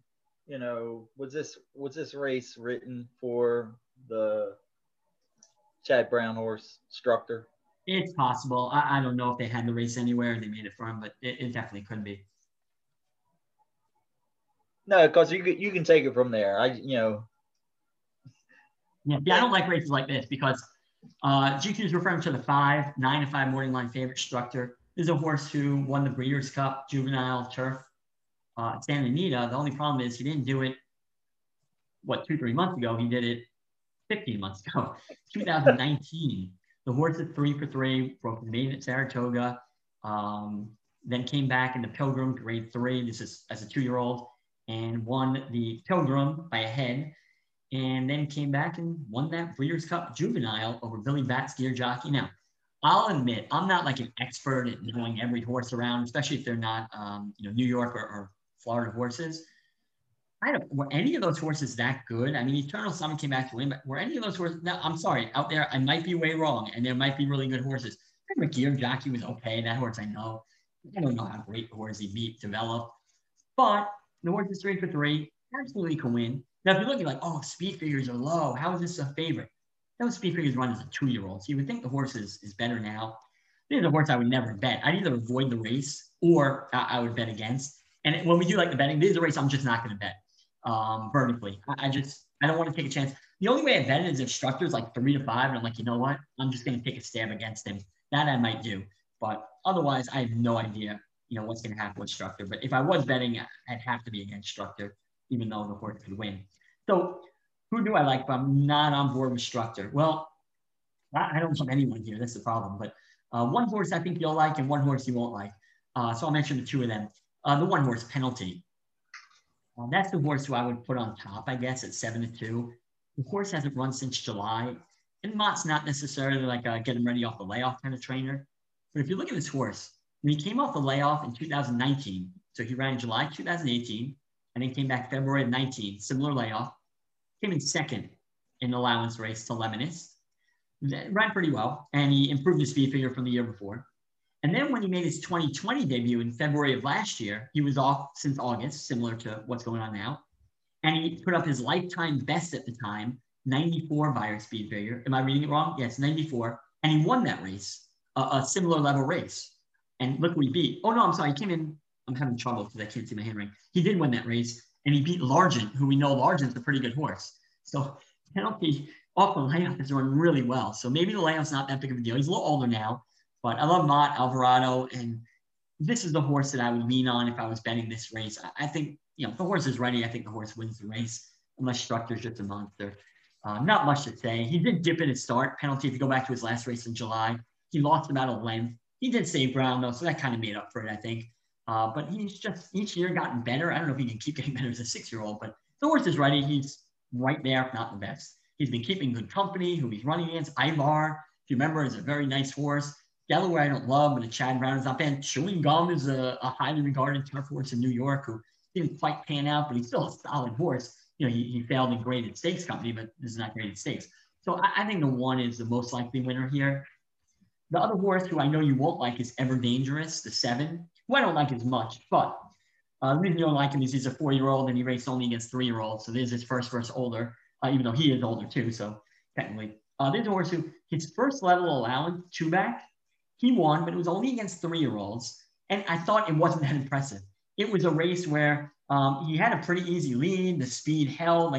you know, was this race written for the Chad Brown horse instructor? It's possible. I don't know if they had the race anywhere and they made it for him, but it definitely could be. No, because you can take it from there. Yeah, I don't like races like this because GQ is referring to the 9-5 morning line favorite instructor. This is a horse who won the Breeders' Cup Juvenile Turf. Santa Anita. The only problem is he didn't do it, 2-3 months ago. He did it 15 months ago, 2019. The horse is 3-for-3, broke the maiden at Saratoga. then came back in the Pilgrim grade 3, this is as a 2-year-old, and won the Pilgrim by a head, and then came back and won that Breeders' Cup Juvenile over Billy Bat's Gear Jockey. Now, I'll admit, I'm not like an expert at knowing every horse around, especially if they're not, New York or Florida horses. Were any of those horses that good? I mean, Eternal Summon came back to win, but were any of those horses, no, I'm sorry, out there, I might be way wrong, and there might be really good horses. I remember Gear Jockey was okay, that horse I know. I don't know how great the horse he beat developed, but the horse is 3 for 3, absolutely can win. Now, if you're looking like, oh, speed figures are low, how is this a favorite? Those speed figures run as a 2-year-old, so you would think the horse is better now. This is a horse I would never bet. I'd either avoid the race or I would bet against. And when we do like the betting, this is a race I'm just not going to bet vertically. I don't want to take a chance. The only way I bet it is if Structure's like 3 to 5, and I'm like, you know what? I'm just going to take a stab against him. That I might do. But otherwise, I have no idea, what's going to happen with Structure. But if I was betting, I'd have to be against Structure, even though the horse could win. So who do I like if I'm not on board with Structure? Well, I don't know anyone here. That's the problem. But one horse I think you'll like and one horse you won't like. So I'll mention the two of them. The one horse, Penalty. That's the horse who I would put on top, I guess, at 7 to 2. The horse hasn't run since July. And Mott's not necessarily like a get him ready off the layoff kind of trainer. But if you look at this horse, when he came off the layoff in 2019, so he ran in July 2018, and then came back February of 19, similar layoff, came in second in allowance race to Lemonis. Ran pretty well, and he improved his speed figure from the year before. And then when he made his 2020 debut in February of last year, he was off since August, similar to what's going on now. And he put up his lifetime best at the time, 94 by our speed figure. Am I reading it wrong? Yes, 94. And he won that race, a similar level race. And look who he beat. Oh, no, I'm sorry. He came in. I'm having trouble because I can't see my handwriting. He did win that race, and he beat Largent, who we know Largent's a pretty good horse. So Penalty off the layoff is running really well. So maybe the layoff's not that big of a deal. He's a little older now. But I love Mott, Alvarado, and this is the horse that I would lean on if I was betting this race. I think, if the horse is ready, I think the horse wins the race, unless Structure's just a monster. Not much to say. He did dip in his start. Penalty, if you go back to his last race in July, he lost about a length. He did save ground, though, so that kind of made up for it, I think. But he's just each year gotten better. I don't know if he can keep getting better as a 6-year-old, but the horse is ready. He's right there, if not the best. He's been keeping good company, who he's running against. Ivar, if you remember, is a very nice horse. Delaware I don't love, but a Chad Brown is not bad. Chewing Gum is a highly regarded turf horse in New York who didn't quite pan out, but he's still a solid horse. He failed in Graded Stakes company, but this is not Graded Stakes. So I think the one is the most likely winner here. The other horse who I know you won't like is Ever Dangerous, the 7, who I don't like as much, but the reason you don't like him is he's a 4-year-old and he raced only against 3-year-olds. So this is his first verse older, even though he is older too, so technically. This is a horse who, his first level allowance, 2-back, he won, but it was only against 3-year-olds. And I thought it wasn't that impressive. It was a race where he had a pretty easy lead. The speed held.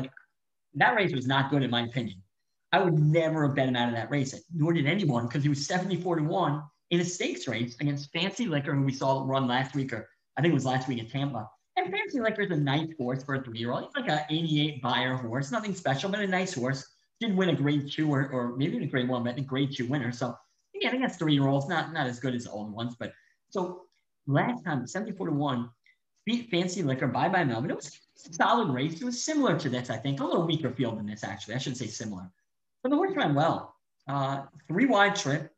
That race was not good, in my opinion. I would never have bet him out of that race, nor did anyone, because he was 74-1 in a stakes race against Fancy Liquor, who we saw run last week, or I think it was last week at Tampa. And Fancy Liquor is a nice horse for a 3-year-old. It's like an 88 buyer horse, nothing special, but a nice horse. Did win a grade 2 or maybe a grade 1, but a grade 2 winner. So yeah, I think that's 3-year-olds, not as good as the old ones, but so last time, 74-1, beat Fancy Liquor, Bye-Bye Melvin. It was a solid race. It was similar to this, I think, a little weaker field than this, actually. I shouldn't say similar, but the horse ran well. 3-wide trip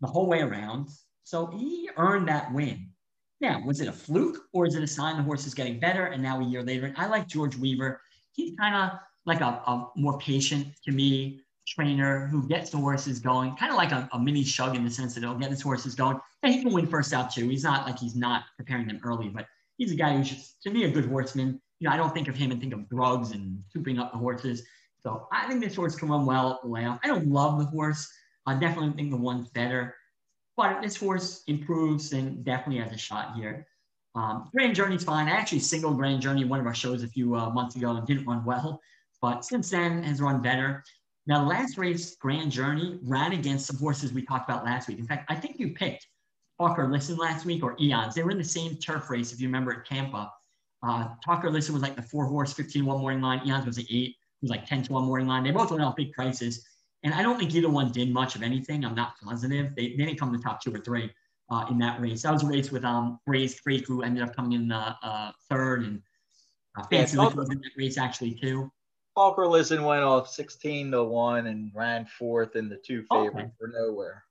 the whole way around, so he earned that win. Now, was it a fluke or is it a sign the horse is getting better? And now a year later, and I like George Weaver. He's kind of like a more patient to me trainer who gets the horses going, kind of like a mini Shug in the sense that he'll get his horses going. And he can win first out too. He's not like he's not preparing them early, but he's a guy who's just, to me, a good horseman. I don't think of him and think of drugs and souping up the horses. So I think this horse can run well at layoff. I don't love the horse. I definitely think the one's better. But if this horse improves, then definitely has a shot here. Grand Journey's fine. I actually singled Grand Journey in one of our shows a few months ago and didn't run well, but since then has run better. Now, the last race, Grand Journey, ran against some horses we talked about last week. In fact, I think you picked Talk or Listen last week or Eons. They were in the same turf race, if you remember, at Tampa. Talk or Listen was like the 4-horse, 15-1 morning line. Eons was the 8. It was like 10-1 morning line. They both went off big prices. And I don't think either one did much of anything. I'm not positive. They didn't come to the top 2 or 3. in that race. That was a race with Ray's Creek, who ended up coming in third, and Fancy Lick was in that race actually too. Parker Listen went off 16-1 and ran fourth in the two favorite for Nowhere.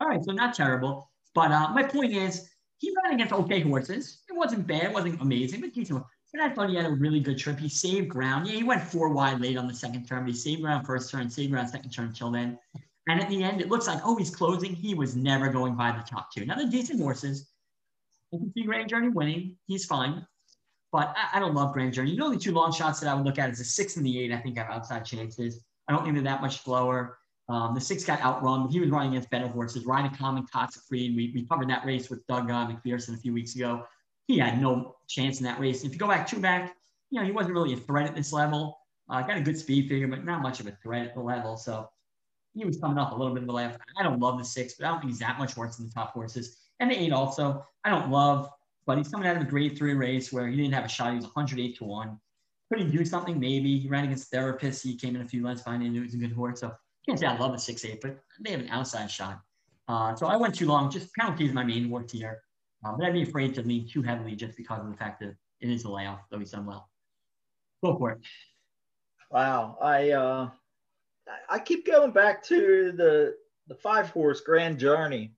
All right, so not terrible. But my point is, he ran against okay horses. It wasn't bad, it wasn't amazing, but decent. And I thought he had a really good trip. He saved ground. Yeah, he went four wide late on the second turn, but he saved ground first turn, saved ground second turn till then. And at the end, it looks like, oh, he's closing. He was never going by the top two. Now, they're decent horses. I can see Grand Journey winning. He's fine. But I don't love Grand Journey. You know, the two long shots that I would look at is the 6 and the 8, I think, have outside chances. I don't think they're that much slower. The 6 got outrun, but he was running against better horses. Ryan Common, Cox Freed. We covered that race with Doug McPherson a few weeks ago. He had no chance in that race. If you go back 2 back, you know, he wasn't really a threat at this level. Got a good speed figure, but not much of a threat at the level. So he was coming up a little bit of a laugh. I don't love the 6, but I don't think he's that much worse than the top horses. And the 8 also, I don't love, but he's coming out of a grade 3 race where he didn't have a shot. He was 108-1. Could he do something? Maybe. He ran against Therapists. He came in a few lengths behind and knew he was a good horse. So can't say I love the 6-8, but they have an outside shot. So I went too long. Just penalty is my main horse here. But I'd be afraid to lean too heavily just because of the fact that it is a layoff, though he's done well. Go for it. Wow. I keep going back to the 5-horse Grand Journey.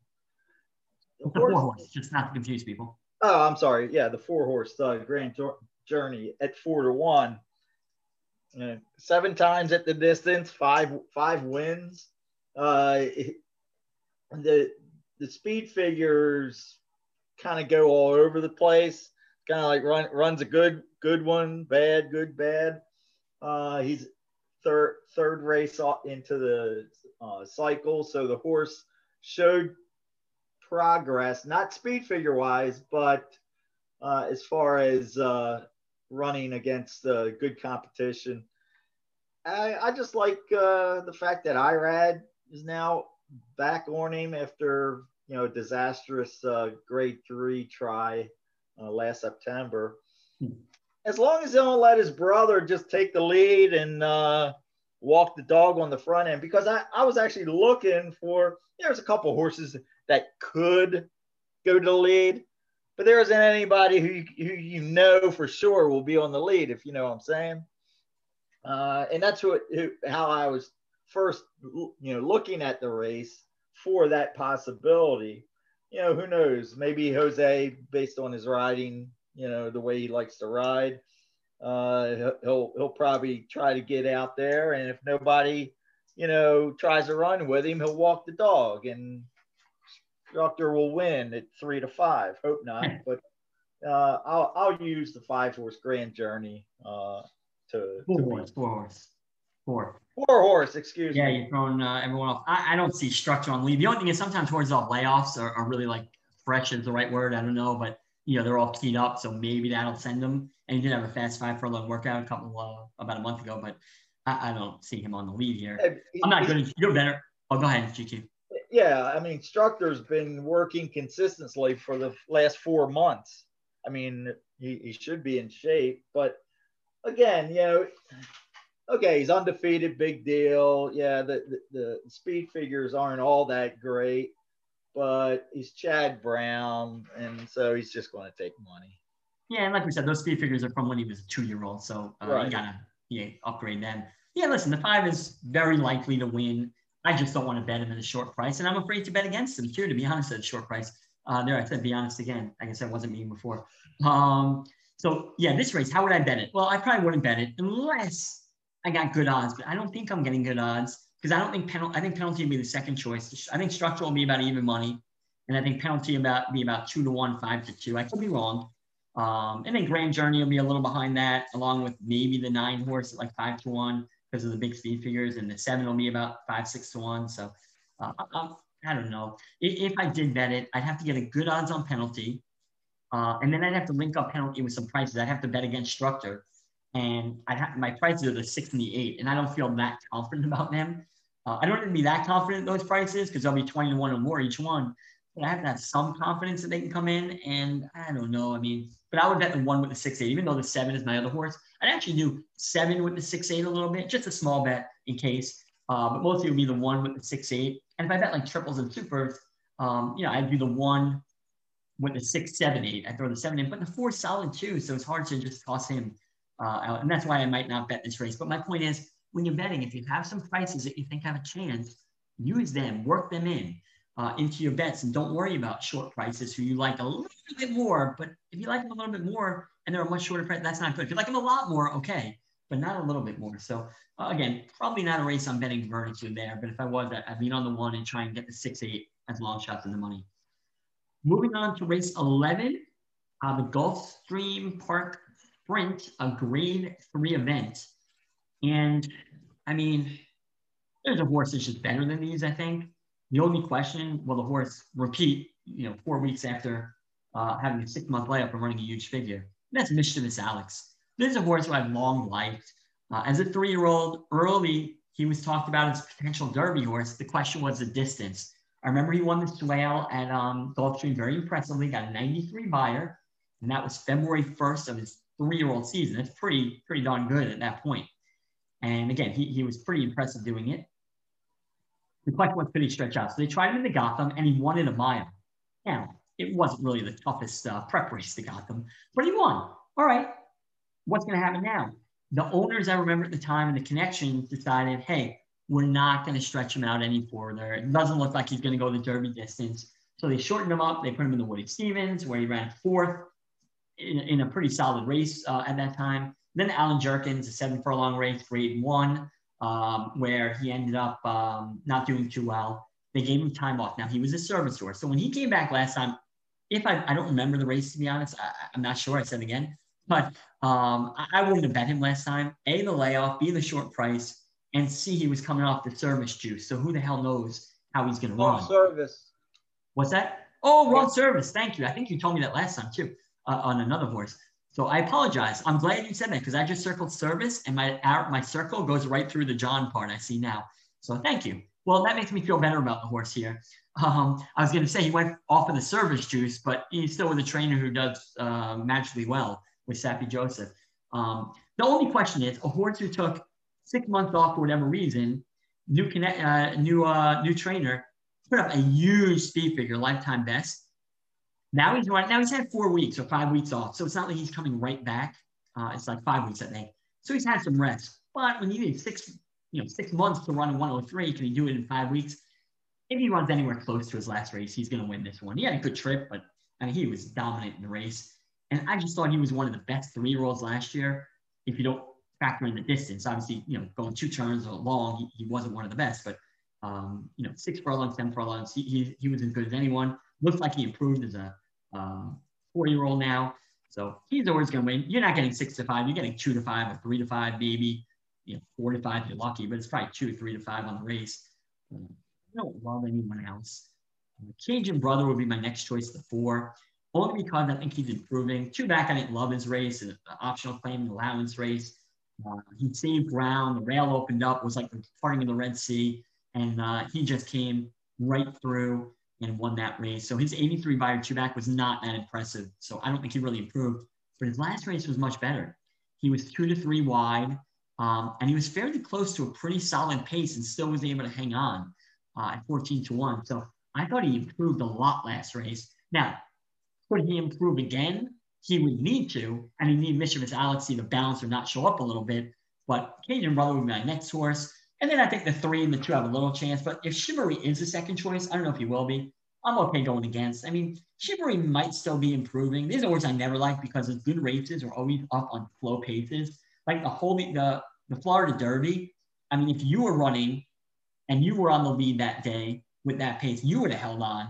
The 4-horse, just not to confuse people. Oh, I'm sorry. Yeah, the 4-horse Grand Journey at 4-1. 7 times at the distance, five wins. The speed figures kind of go all over the place. Kind of like runs a good one, bad, good, bad. He's third race into the cycle, so the horse showed progress, not speed figure wise, but as far as running against good competition. I just like the fact that Irad is now back on him after a disastrous grade 3 try last September. As long as they don't let his brother just take the lead and walk the dog on the front end, because I was actually looking for, there's a couple horses that could go to the lead, but there isn't anybody who you know for sure will be on the lead, if you know what I'm saying. And that's how I was first, looking at the race for that possibility. Who knows? Maybe Jose, based on his riding, the way he likes to ride, he'll probably try to get out there. And if nobody, tries to run with him, he'll walk the dog, and Instructor will win at 3-5. Hope not, but I'll use the 5-horse Grand Journey to win. 4-horse, excuse me. Yeah, you're throwing everyone off. I don't see Structure on lead. The only thing is sometimes horses off layoffs are really like fresh is the right word. I don't know, but they're all keyed up, so maybe that'll send them. And he did have a fast 5-furlong workout about a month ago, but I don't see him on the lead here. I'm not good. You're better. Oh, go ahead, GQ. Yeah, I mean, Structor's been working consistently for the last 4 months. I mean, he should be in shape, but again, okay, he's undefeated, big deal. Yeah, the speed figures aren't all that great, but he's Chad Brown, and so he's just going to take money. Yeah, and like we said, those speed figures are from when he was a 2-year-old, so right. You got to upgrade them. Yeah, listen, the 5 is very likely to win. I just don't want to bet him at a short price, and I'm afraid to bet against him too, to be honest, at a short price. There, I said be honest again. I guess I wasn't mean before. So yeah, this race, how would I bet it? Well, I probably wouldn't bet it unless I got good odds, but I don't think I'm getting good odds because I don't think penalty. I think penalty would be the second choice. I think Structure will be about even money, and I think penalty about be about 2-1, 5-2. I could be wrong. And then Grand Journey will be a little behind that, along with maybe the 9 horse at like 5-1. Because of the big speed figures, and the 7 will be about 5-6-1. So I don't know. If I did bet it, I'd have to get a good odds on penalty. And then I'd have to link up penalty with some prices. I'd have to bet against Structure. And my prices are the 6 and the 8, and I don't feel that confident about them. I don't need to be that confident in those prices because they'll be 20-1 or more each one. But I have to have some confidence that they can come in. And I don't know. I mean, but I would bet the 1 with the 6-8, even though the 7 is my other horse. I'd actually do 7 with the 6-8 a little bit, just a small bet in case. But mostly it would be the 1 with the 6-8. And if I bet like triples and supers, You know, I'd do the one, went the 6, 7, 8. I throw the 7 in, but the 4 solid too. So it's hard to just toss him out. And that's why I might not bet this race. But my point is, when you're betting, if you have some prices that you think have a chance, use them, work them in into your bets, and don't worry about short prices who you like a little bit more. But if you like them a little bit more and they're a much shorter price, that's not good. If you like them a lot more, okay, but not a little bit more. So again, probably not a race I'm betting verdict to there, but if I was, I'd lean on the 1 and try and get the 6, 8 as long shots in the money. Moving on to race 11, the Gulfstream Park Sprint, a grade 3 event. And I mean, there's a horse that's just better than these, I think. The only question, will the horse repeat, you know, 4 weeks after having a 6-month layoff and running a huge figure? And that's Mischievous Alex. This is a horse who I've long liked. As a 3-year-old, early, he was talked about as a potential Derby horse. The question was the distance. I remember he won the Swale at Gulfstream very impressively, got a 93 buyer, and that was February 1st of his 3-year-old season. That's pretty darn good at that point. And again, he was pretty impressive doing it. The question was, could he stretch out? So they tried him in the Gotham, and he won in a mile. Now, it wasn't really the toughest prep race to Gotham, but he won. All right, what's going to happen now? The owners, I remember at the time, and the connections decided, hey, we're not going to stretch him out any further. It doesn't look like he's going to go the Derby distance. So they shortened him up. They put him in the Woody Stevens, where he ran 4th in a pretty solid race at that time. Then Alan Jerkins, a 7-furlong race, grade 1, where he ended up not doing too well. They gave him time off. Now, he was a service horse. So when he came back last time, if I don't remember the race, to be honest, I'm not sure. I said again. But I wouldn't have bet him last time. A, the layoff. B, the short price. And C, he was coming off the service juice. So who the hell knows how he's going to run. Service. What's that? Oh, wrong service. Thank you. I think you told me that last time, too, on another horse. So I apologize. I'm glad you said that because I just circled service, and my circle goes right through the John part I see now. So thank you. Well, that makes me feel better about the horse here. I was going to say he went off of the service juice, but he's still with a trainer who does magically well with Sappy Joseph. The only question is, a horse who took 6 months off for whatever reason, new trainer, put up a huge speed figure, lifetime best. Now he's had 4 weeks or 5 weeks off. So it's not like he's coming right back. It's like 5 weeks, I think. So he's had some rest. But when you need 6 months to run a 103, can he do it in 5 weeks? If he runs anywhere close to his last race, he's going to win this one. He had a good trip, but I mean, he was dominant in the race. And I just thought he was one of the best 3-year-olds last year. If you don't factor in the distance, obviously, you know, going 2 turns or long, he wasn't one of the best, but, you know, 6 furlongs, 7 furlongs, he was as good as anyone. Looks like he improved as a 4-year-old now. So he's always going to win. You're not getting 6 to 5, you're getting 2 to 5 or 3 to 5, maybe, you know, 4 to 5, if you're lucky, but it's probably 2, 3 to 5 on the race. I don't love anyone else. Cajun Brother would be my next choice, the 4, only because I think he's improving. 2 back, I didn't love his race, an optional claim, an allowance race. He saved ground, the rail opened up, was like the parting of the Red Sea, and he just came right through and won that race. So his 83 buyer 2-back was not that impressive, so I don't think he really improved, but his last race was much better. He was 2 to 3 wide, and he was fairly close to a pretty solid pace and still was able to hang on at 14 to 1. So I thought he improved a lot last race. Now, could he improve again? He would need to, and he need Mischievous Alex to balance or not show up a little bit. But Cajun Brother would be my next horse. And then I think the 3 and the 2 have a little chance. But if Chivalry is the second choice, I don't know if he will be. I'm okay going against. I mean, Chivalry might still be improving. These are horses I never like because his good races are always up on slow paces. Like the Florida Derby. I mean, if you were running and you were on the lead that day with that pace, you would have held on.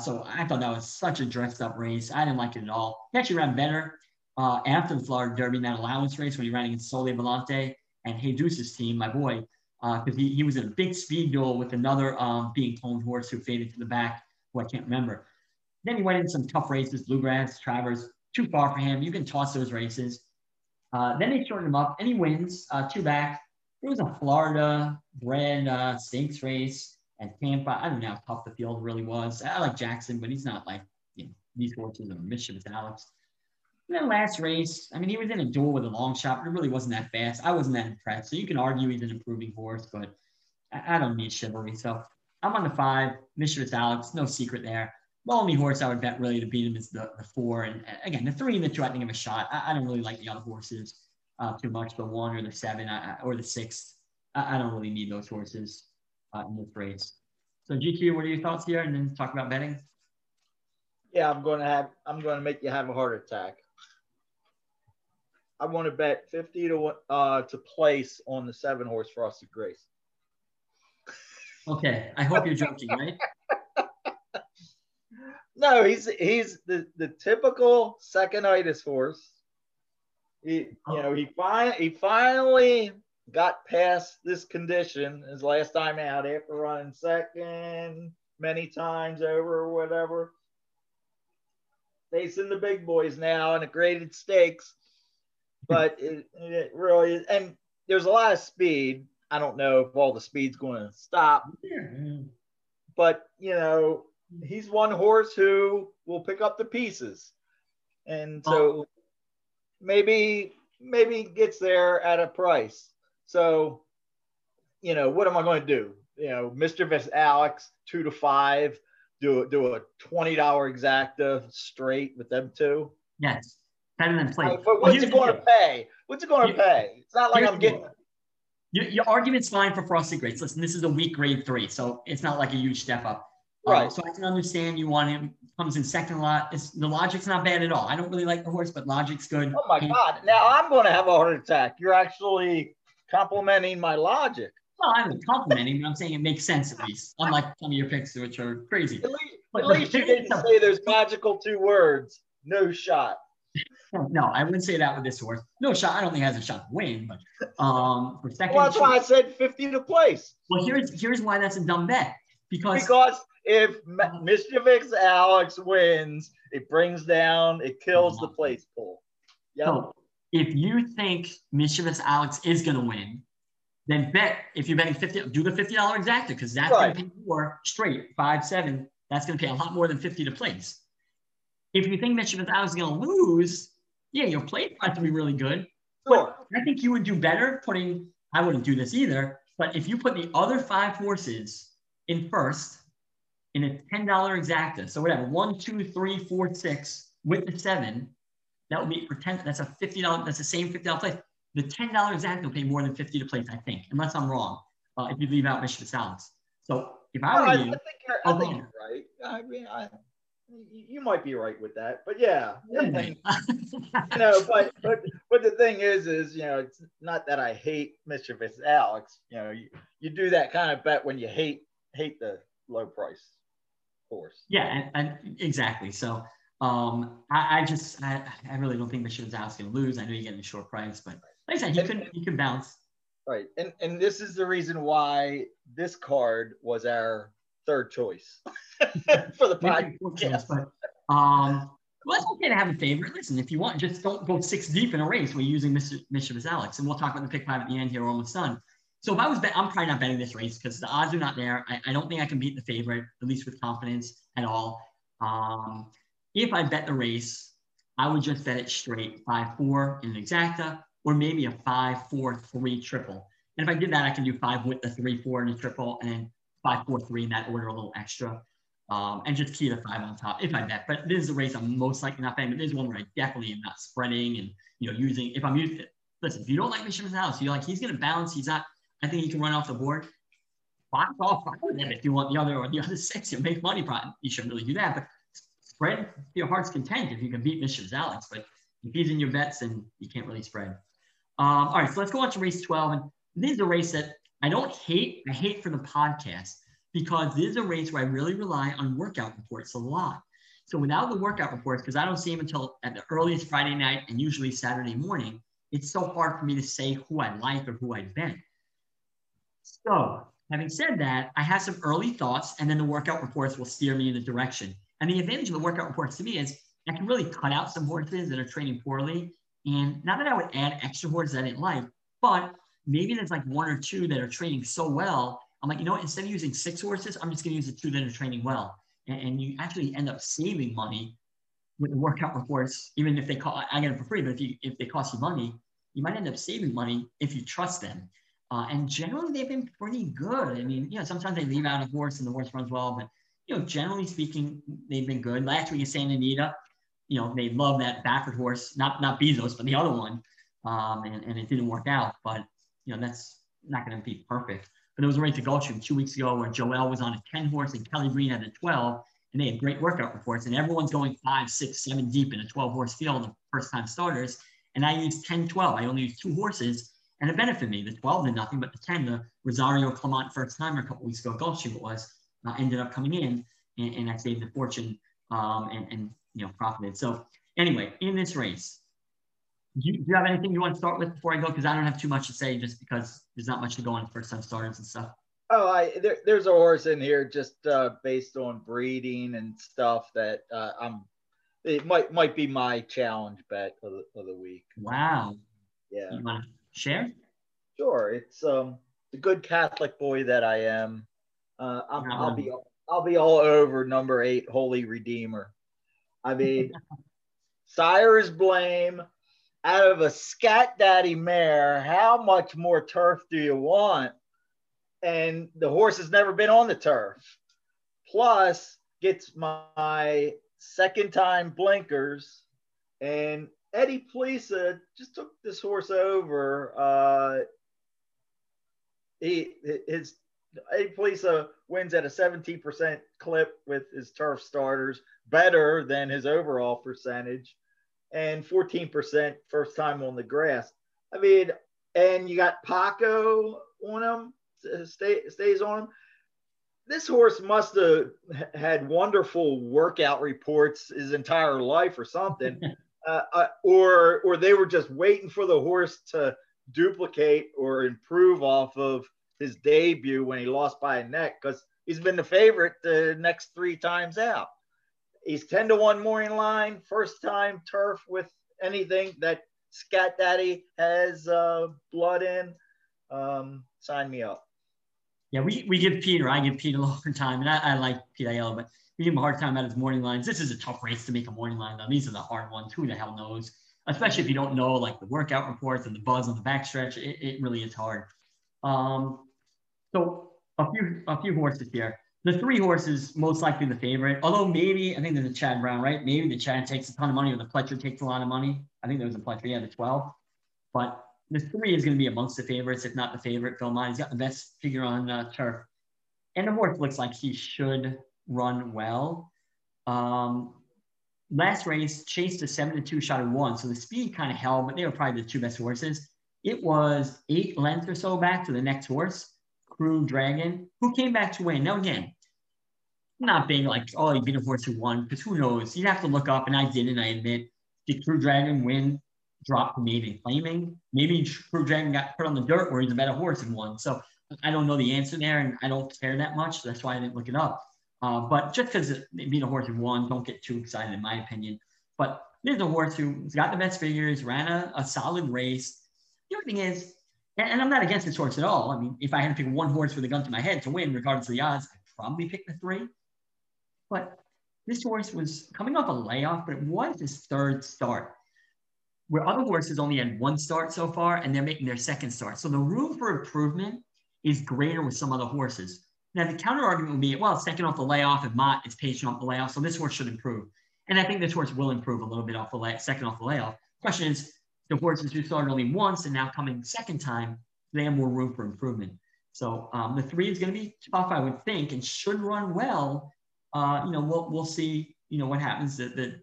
So I thought that was such a dressed up race. I didn't like it at all. He actually ran better after the Florida Derby in that allowance race when he ran against Sole Volante and Jesus' team, my boy, because he was in a big speed duel with another being toned horse who faded to the back, who I can't remember. Then he went in some tough races, Bluegrass, Travers, too far for him. You can toss those races. Then they shortened him up, and he wins 2 back. It was a Florida bred stakes race. And Tampa, I don't know how tough the field really was. I like Jackson, but he's not like, you know, these horses are Mischievous Alex. And then last race, I mean, he was in a duel with a long shot, but it really wasn't that fast. I wasn't that impressed. So you can argue he's an improving horse, but I don't need Chivalry. So I'm on the 5, Mission with Alex, no secret there. The only horse I would bet really to beat him is the 4. And again, the 3 and the 2, I think, have a shot. I don't really like the other horses too much. The 1 or the 7 or the 6. I don't really need those horses in this race. So GQ, what are your thoughts here? And then talk about betting. Yeah, I'm going to make you have a heart attack. I want to bet 50 to place on the 7 horse Frosted Grace. Okay, I hope you're joking, right? No, he's the typical second-itis horse. He finally got past this condition his last time out after running second many times over or whatever. Facing the big boys now in the graded stakes. But it really is. And there's a lot of speed. I don't know if all the speed's going to stop. Yeah. But, he's one horse who will pick up the pieces. And so maybe gets there at a price. So, what am I going to do? Mischievous Alex, 2 to 5, do a $20 exacta straight with them 2. Yes. Better than play. But what's it going to pay? What's it going to pay? It's not like I'm getting it. Your argument's fine for Frosted Grace. Listen, this is a weak grade 3, so it's not like a huge step up. Right. So I can understand you want him. Comes in second lot. The logic's not bad at all. I don't really like the horse, but logic's good. Oh, my God. Now I'm going to have a heart attack. You're actually complimenting my logic. Well, I'm complimenting, but I'm saying it makes sense at least, unlike some of your picks, which are crazy. At least you didn't say those magical 2 words, no shot. No, I wouldn't say that with this horse. No shot. I don't think he has a shot to win, but for second. Well, that's why I said 50 to place. Well, here's why that's a dumb bet. Because if Mischievous Alex wins, it brings down, it kills the place pool. Yep. So if you think Mischievous Alex is going to win, then bet, if you're betting 50, do the $50 exacta, because that's right. Going to pay more straight, 5-7. That's going to pay a lot more than 50 to place. If you think Mischievous Alex is going to lose, yeah, your play price will be really good. Sure. But I think you would do better putting, I wouldn't do this either, but if you put the other 5 horses in first, in a $10 exacta. So whatever, 1, 2, 3, 4, 6 with the 7, that would be for 10. That's a $50. That's the same $50 place. The $10 exacta will pay more than 50 to place, I think, unless I'm wrong. If you leave out Mischievous Alex. So if I were you, I think you're right. I mean, you might be right with that, but yeah. But the thing is, it's not that I hate Mischievous Alex. You do that kind of bet when you hate the low price horse. Yeah, and exactly. So I really don't think Mischievous Alex is going to lose. I know you're getting a short price, but like I said, he can bounce. Right, and this is the reason why this card was our third choice for the podcast. But, well, it's okay to have a favorite. Listen, if you want, just don't go 6 deep in a race. We're using Mischievous Alex, and we'll talk about the pick 5 at the end here. We're almost done. So if I was betting, I'm probably not betting this race because the odds are not there. I don't think I can beat the favorite, at least with confidence at all. If I bet the race, I would just bet it straight 5-4 in an exacta, or maybe a 5-4-3 triple. And if I did that, I can do 5 with the 3-4 in a triple, and then 5-4-3 in that order, a little extra, and just key the 5 on top if I bet. But this is a race I'm most likely not betting. But this is one where I definitely am not spreading and using. If I'm using it, listen, if you don't like Mischievous Alex, you're like he's going to bounce. He's not. I think he can run off the board. Box off of them if you want the other or the other 6. You'll make money, probably. You shouldn't really do that, but spread your heart's content if you can beat Mischievous Alex. But if he's in your bets, then you can't really spread. All right, so let's go on to race 12. And this is a race that I don't hate. I hate for the podcast because this is a race where I really rely on workout reports a lot. So without the workout reports, because I don't see them until at the earliest Friday night and usually Saturday morning, it's so hard for me to say who I like or who I bet. So having said that, I have some early thoughts and then the workout reports will steer me in a direction. And the advantage of the workout reports to me is I can really cut out some horses that are training poorly. And not that I would add extra horses I didn't like, but maybe there's like 1 or 2 that are training so well. I'm like, instead of using 6 horses, I'm just going to use the 2 that are training well. And you actually end up saving money with the workout reports, even if they I get them for free, but if they cost you money, you might end up saving money if you trust them. And generally, they've been pretty good. I mean, you know, sometimes they leave out a horse and the horse runs well, but, you know, generally speaking, they've been good. Last week at Santa Anita, you know, they love that Baffert horse, not Bezos, but the other one. And it didn't work out, but, you know, that's not going to be perfect. But there was a race at Gulfstream 2 weeks ago where Joel was on a 10 horse and Kelly Green had a 12, and they had great workout reports. And everyone's going 5, 6, 7 deep in a 12 horse field of first time starters. And I used 10, 12. I only used 2 horses, and it benefited me. The 12 did nothing, but the 10, the Rosario Clement first timer a couple weeks ago, Gulfstream it was, ended up coming in, and I saved a fortune and you know, profited. So anyway, in this race, do you have anything you want to start with before I go? Because I don't have too much to say just because there's not much to go on first-time starters and stuff. Oh, there's a horse in here just based on breeding and stuff that it might be my challenge bet of the week. Wow. Yeah. You want to share? Sure. It's the good Catholic boy that I am. I'll be all over number 8, Holy Redeemer. I mean, sire's blame. Out of a Scat Daddy mare, how much more turf do you want? And the horse has never been on the turf. Plus, gets my second time blinkers. And Eddie Plisa just took this horse over. Eddie Plisa wins at a 17% clip with his turf starters, better than his overall percentage, and 14% first time on the grass. I mean, and you got Paco on him, stays on him. This horse must have had wonderful workout reports his entire life or something, or they were just waiting for the horse to duplicate or improve off of his debut when he lost by a neck, because he's been the favorite the next 3 times out. He's 10-1 morning line, first time turf with anything that Scat Daddy has blood in. Sign me up. Yeah, I give Pete a long time, and I like Pete Aiello, but we give him a hard time about his morning lines. This is a tough race to make a morning line, though. These are the hard ones. Who the hell knows? Especially if you don't know, like, the workout reports and the buzz on the backstretch. It really is hard. So a few horses here. The 3 horses, most likely the favorite, although maybe, I think there's a Chad Brown, right? Maybe the Chad takes a ton of money or the Pletcher takes a lot of money. I think there was a Pletcher, yeah, the 12. But the 3 is going to be amongst the favorites, if not the favorite. Phil Mott, he's got the best figure on turf. And the horse looks like he should run well. Last race, chased a 7-2 shot at 1. So the speed kind of held, but they were probably the 2 best horses. It was 8 lengths or so back to the next horse, Crew Dragon, who came back to win. Now, again, not being like, oh, you beat a horse who won, because who knows? You'd have to look up, and I didn't, I admit. Did Crew Dragon win, drop the maiden claiming? Maybe Crew Dragon got put on the dirt where he's a better horse and won. So I don't know the answer there, and I don't care that much. So that's why I didn't look it up. But just because they beat a horse who won, don't get too excited, in my opinion. But there's a horse who's got the best figures, ran a solid race. The other thing is, and I'm not against this horse at all. I mean, if I had to pick one horse with a gun to my head to win, regardless of the odds, I'd probably pick the 3. But this horse was coming off a layoff, but it was his 3rd start, where other horses only had 1 start so far, and they're making their 2nd start. So the room for improvement is greater with some other horses. Now, the counter argument would be, well, it's second off the layoff, and Mott is patient off the layoff, so this horse should improve. And I think this horse will improve a little bit off the second off the layoff. Question is, the horses who started only once and now coming 2nd time, they have more room for improvement. So the 3 is going to be tough, I would think, and should run well. You know, we'll see, you know, what happens. The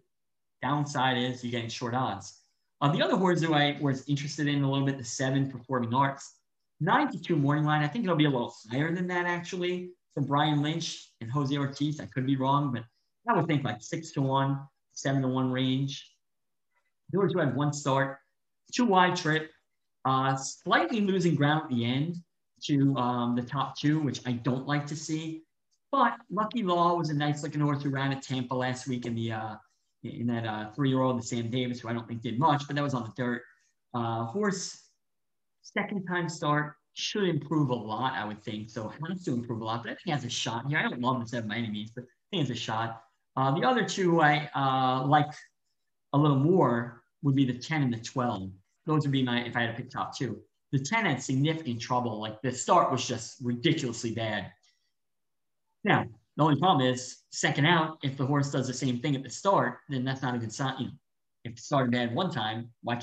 downside is you're getting short odds. The other horse who I was interested in a little bit, the 7 Performing Arts, 9-2 morning line. I think it'll be a little higher than that, actually, for Brian Lynch and Jose Ortiz. I could be wrong, but I would think like 6-1, 7-1 range. The horse who had 1 start, 2 wide trip, slightly losing ground at the end to the top 2, which I don't like to see. But Lucky Law was a nice looking horse who ran at Tampa last week in the in that 3-year-old, the Sam Davis, who I don't think did much, but that was on the dirt. Horse, 2nd time start, should improve a lot, I would think. So it has to improve a lot, but I think he has a shot here. I don't love the 7 by any means, but I think he has a shot. The other 2 I like a little more would be the 10 and the 12. Those would be my, if I had to pick top 2. the 10 had significant trouble. Like the start was just ridiculously bad. Now, the only problem is second out, if the horse does the same thing at the start, then that's not a good sign. If he started bad one time, why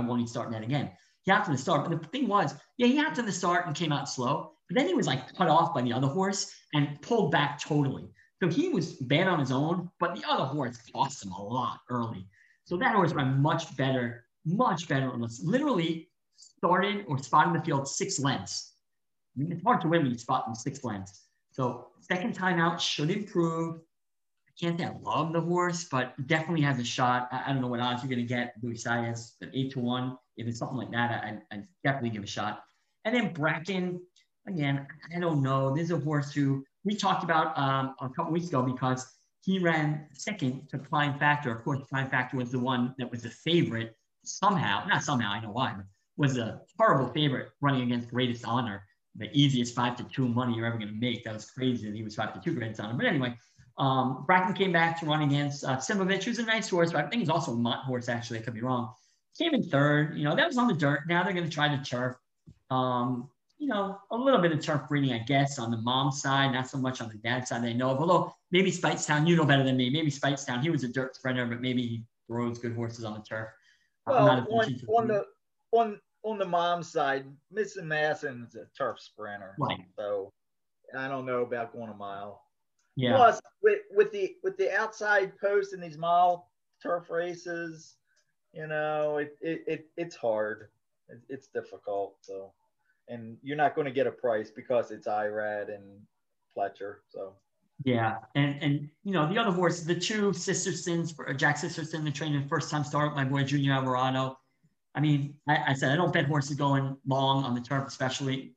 won't he start bad again? He hopped in the start, but the thing was, yeah, he hopped in the start and came out slow, but then he was like cut off by the other horse and pulled back totally. So he was bad on his own, but the other horse cost him a lot early. So that horse ran much better on us. Literally started or spotted the field 6 lengths. I mean, it's hard to win when you spot them 6 lengths. So second time out should improve. I can't say I love the horse, but definitely has a shot. I don't know what odds you're going to get. Luis Saez, an 8-1. If it's something like that, I'd definitely give a shot. And then Bracken, again, I don't know. This is a horse who we talked about a couple weeks ago because he ran second to Prime Factor. Of course, Prime Factor was the one that was the favorite somehow. Not somehow, I know why, but was a horrible favorite running against Greatest Honor, the easiest 5-2 money you're ever going to make. That was crazy that he was 5-2 Greatest Honor. But anyway, Bracken came back to run against Simovich, who's a nice horse, but I think he's also a Mott horse, actually. I could be wrong. Came in third. You know, that was on the dirt. Now they're going to try to turf. You know, a little bit of turf breeding, I guess, on the mom side, not so much on the dad side they know of. Although maybe Spitestown, you know better than me. Maybe Spitestown, he was a dirt sprinter, but maybe he throws good horses on the turf. Well, on the mom side, Miss Masson's a turf sprinter, right? So I don't know about going a mile. Yeah. Plus, with the outside post in these mile turf races, you know, it's hard. It's difficult. So. And you're not going to get a price because it's IRAD and Pletcher. So yeah, and you know the other horse, the two Sistersons, Jack Sisterson, the trainer, first time start, my boy Junior Alvarado. I mean, I said I don't bet horses going long on the turf, especially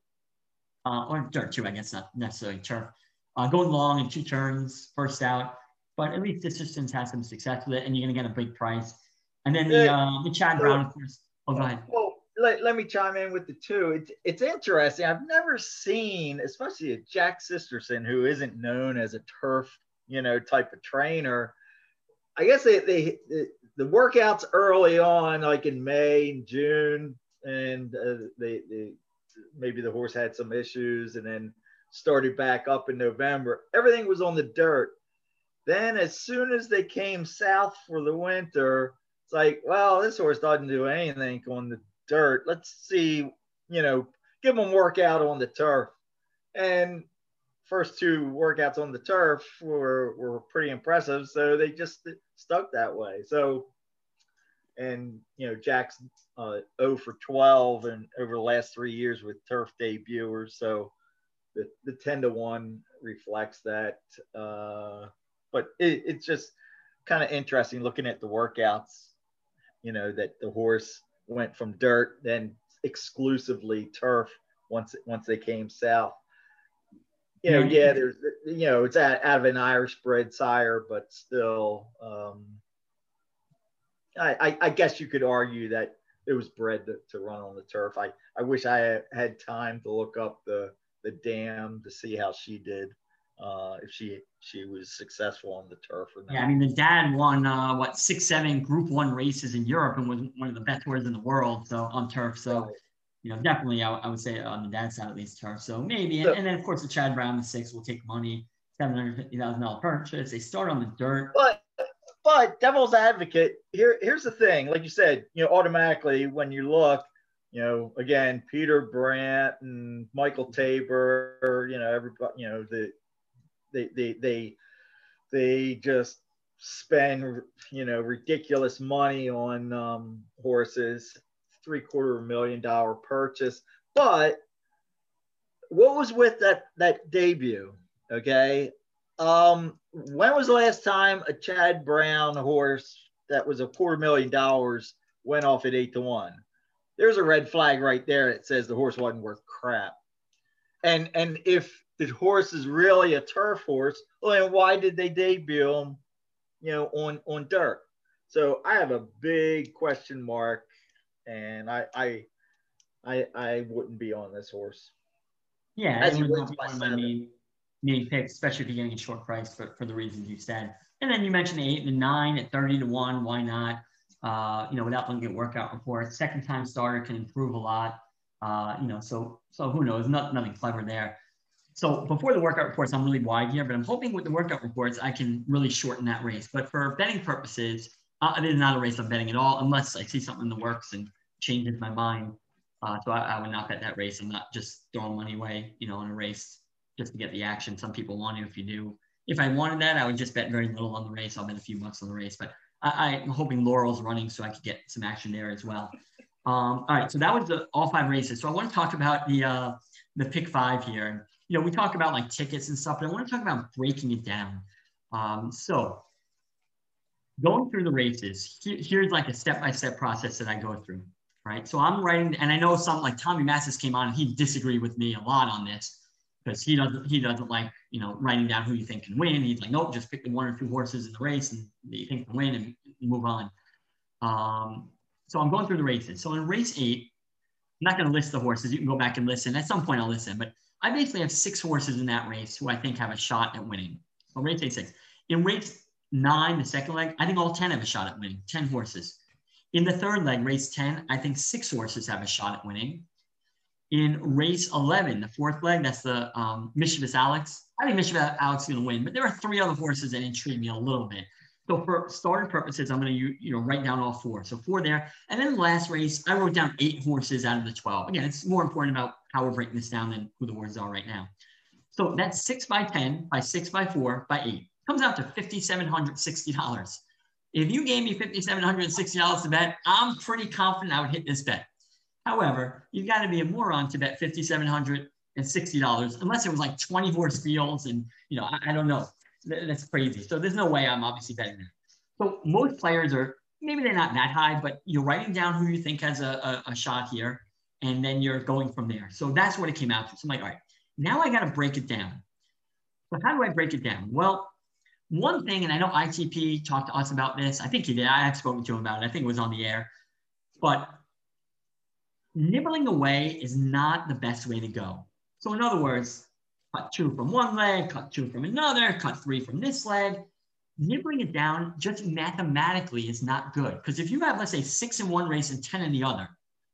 or dirt too. I guess not necessarily turf. Going long in 2 turns, first out, but at least Sisterson's had some success with it, and you're going to get a big price. And then the Chad Brown, of course. Oh, go ahead. Let me chime in with the two. It's interesting. I've never seen, especially a Jack Sisterson, who isn't known as a turf, you know, type of trainer. I guess the workouts early on, like in May and June, and maybe the horse had some issues and then started back up in November. Everything was on the dirt. Then as soon as they came south for the winter, it's like, well, this horse doesn't do anything on the dirt. Let's see, you know, give them a workout on the turf. And first 2 workouts on the turf were pretty impressive. So they just stuck that way. So, and, you know, Jack's 0 for 12 and over the last 3 years with turf debuters. So the 10-1 reflects that. But it's just kind of interesting looking at the workouts, you know, that the horse went from dirt, then exclusively turf once they came south. You know, yeah, there's, you know, it's out of an Irish bred sire, but still, I guess you could argue that it was bred to run on the turf. I wish I had time to look up the dam to see how she did. If she was successful on the turf or not. Yeah, I mean, the dad won, 6-7 Group 1 races in Europe and was one of the best horses in the world, so on turf. So, right. You know, definitely, I would say on the dad's side, at least turf. So maybe, so, and then, of course, the Chad Brown, the 6 will take money, $750,000 purchase. They start on the dirt. But devil's advocate, here's the thing. Like you said, you know, automatically when you look, you know, again, Peter Brandt and Michael Tabor, you know, everybody, you know, they just spend, you know, ridiculous money on horses, $750,000 purchase. But what was with that debut? Okay, when was the last time a Chad Brown horse that was $250,000 went off at 8-1? There's a red flag right there that says the horse wasn't worth crap. And if the horse is really a turf horse, well, then why did they debut him, you know, on dirt? So I have a big question mark, and I wouldn't be on this horse. Yeah, as it would be one of my main picks, especially if you're getting a short price for the reasons you said. And then you mentioned the 8 and the 9 at 30-1. Why not? You know, without looking at workout reports, second time starter can improve a lot. So who knows, nothing clever there. So before the workout reports, I'm really wide here, but I'm hoping with the workout reports, I can really shorten that race. But for betting purposes, it is not a race I'm betting at all, unless I see something in the works and changes my mind. So I would not bet that race. I'm not just throwing money away, in a race just to get the action. Some people want it if you do. If I wanted that, I would just bet very little on the race. I'll bet a few bucks on the race, but I'm hoping Laurel's running so I could get some action there as well. All right, so that was all five races. So I want to talk about the pick five here. We talk about like tickets and stuff, but I want to talk about breaking it down. So going through the races, here's like a step-by-step process that I go through, right? So I'm writing, and I know some like Tommy Massis came on and he disagreed with me a lot on this because he doesn't like, writing down who you think can win. He's like, nope, just pick the one or two horses in the race and that you think can win and move on. So I'm going through the races. So in race 8, I'm not going to list the horses. You can go back and listen. At some point I'll listen, but I basically have 6 horses in that race who I think have a shot at winning. So race 8, 6. In race 9, the second leg, I think all 10 have a shot at winning, 10 horses. In the third leg, race 10, I think 6 horses have a shot at winning. In race 11, the fourth leg, that's the Mischievous Alex. I think Mischievous Alex is going to win, but there are 3 other horses that intrigue me a little bit. So for starting purposes, I'm going to write down all 4. So 4 there. And then the last race, I wrote down 8 horses out of the 12. Again, it's more important about how we're breaking this down than who the words are right now. So that's 6 by 10 by 6 by 4 by 8. Comes out to $5,760. If you gave me $5,760 to bet, I'm pretty confident I would hit this bet. However, you've got to be a moron to bet $5,760 unless it was like 20 horse fields and, I don't know. That's crazy. So there's no way I'm obviously betting that. So most players are, maybe they're not that high, but you're writing down who you think has a shot here, and then you're going from there. So that's what it came out to. So I'm like, all right, now I got to break it down. So how do I break it down? Well, one thing, and I know ITP talked to us about this. I think he did. I have spoken to him about it. I think it was on the air. But nibbling away is not the best way to go. So in other words, cut 2 from one leg, cut 2 from another, cut 3 from this leg. Nibbling it down just mathematically is not good. Because if you have, let's say, 6 in one race and 10 in the other,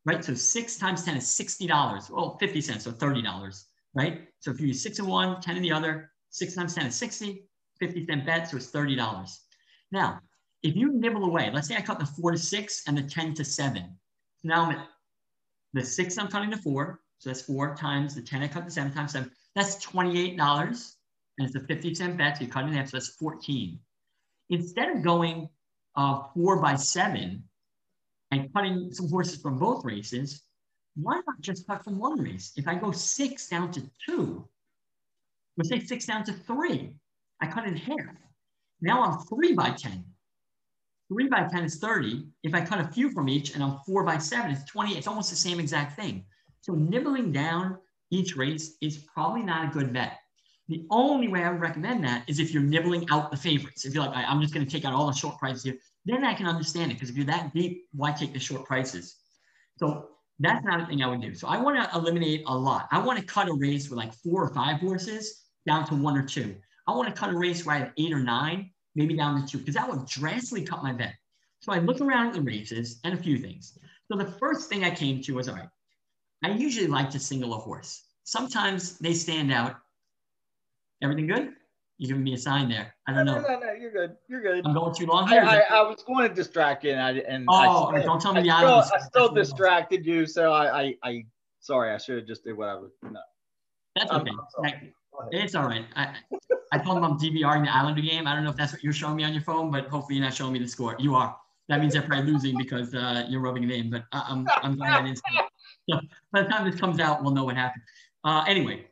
right? So 6 times 10 is $60. Well, 50 cents, so $30, right? So if you use 6 in one, 10 in the other, 6 times 10 is 60, 50-cent bet, so it's $30. Now, if you nibble away, let's say I cut the 4 to 6 and the 10 to 7. Now, I'm at the 6 I'm cutting to 4, so that's 4 times the 10 I cut to 7 times 7. That's $28, and it's a 50-cent bet, so you cut it in half, so that's 14. Instead of going 4 by 7 and cutting some horses from both races, why not just cut from one race? If I go 6 down to 2, let's say 6 down to 3, I cut in half. Now I'm 3 by 10. 3 by 10 is 30. If I cut a few from each and I'm 4 by 7, it's 20. It's almost the same exact thing. So nibbling down each race is probably not a good bet. The only way I would recommend that is if you're nibbling out the favorites. If you're like, I'm just going to take out all the short prices here, then I can understand it. Because if you're that deep, why take the short prices? So that's not a thing I would do. So I want to eliminate a lot. I want to cut a race with like 4 or 5 horses down to 1 or 2. I want to cut a race where I have 8 or 9, maybe down to 2, because that would drastically cut my bet. So I look around at the races and a few things. So the first thing I came to was, all right, I usually like to single a horse. Sometimes they stand out. Everything good? You're giving me a sign there. I don't know. No, you're good. You're good. I'm going too long here. I was going to distract you. Don't tell me the audience. I still distracted you, so I sorry, I should have just did what I was. No. That's okay. It's all right. I told him I'm DVRing the Islander game. I don't know if that's what you're showing me on your phone, but hopefully you're not showing me the score. You are. That means they're probably losing because you're rubbing it in, but I'm glad I didn't see it. So by the time this comes out, we'll know what happened. Anyway,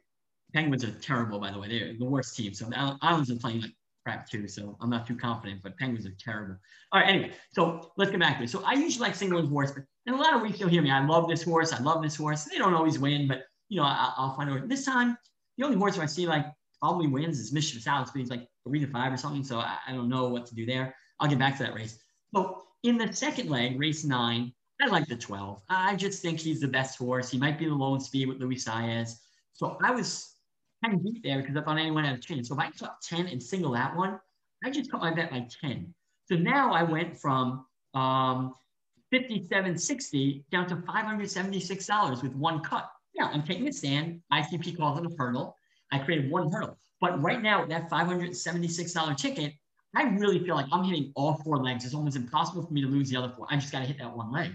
Penguins are terrible, by the way. They're the worst team. So the Islanders are playing like crap too, so I'm not too confident, but Penguins are terrible. All right, anyway, so let's get back to it. So I usually like singling horse, but in a lot of weeks you'll hear me, I love this horse, I love this horse. They don't always win, but I'll find a horse. This time, the only horse I see like probably wins is Mischievous Alex, but he's like 3 to 5 or something, so I don't know what to do there. I'll get back to that race. So in the second leg, race 9, I like the 12. I just think he's the best horse. He might be the lone speed with Luis Saez. So I was kind of deep there because I thought anyone had a chance. So if I cut 10 and single that one, I just cut my bet by 10. So now I went from $57.60 down to $576 with one cut. Now, I'm taking a stand. ICP calls it a hurdle. I created one hurdle. But right now, with that $576 ticket, I really feel like I'm hitting all four legs. It's almost impossible for me to lose the other four. I just got to hit that one leg.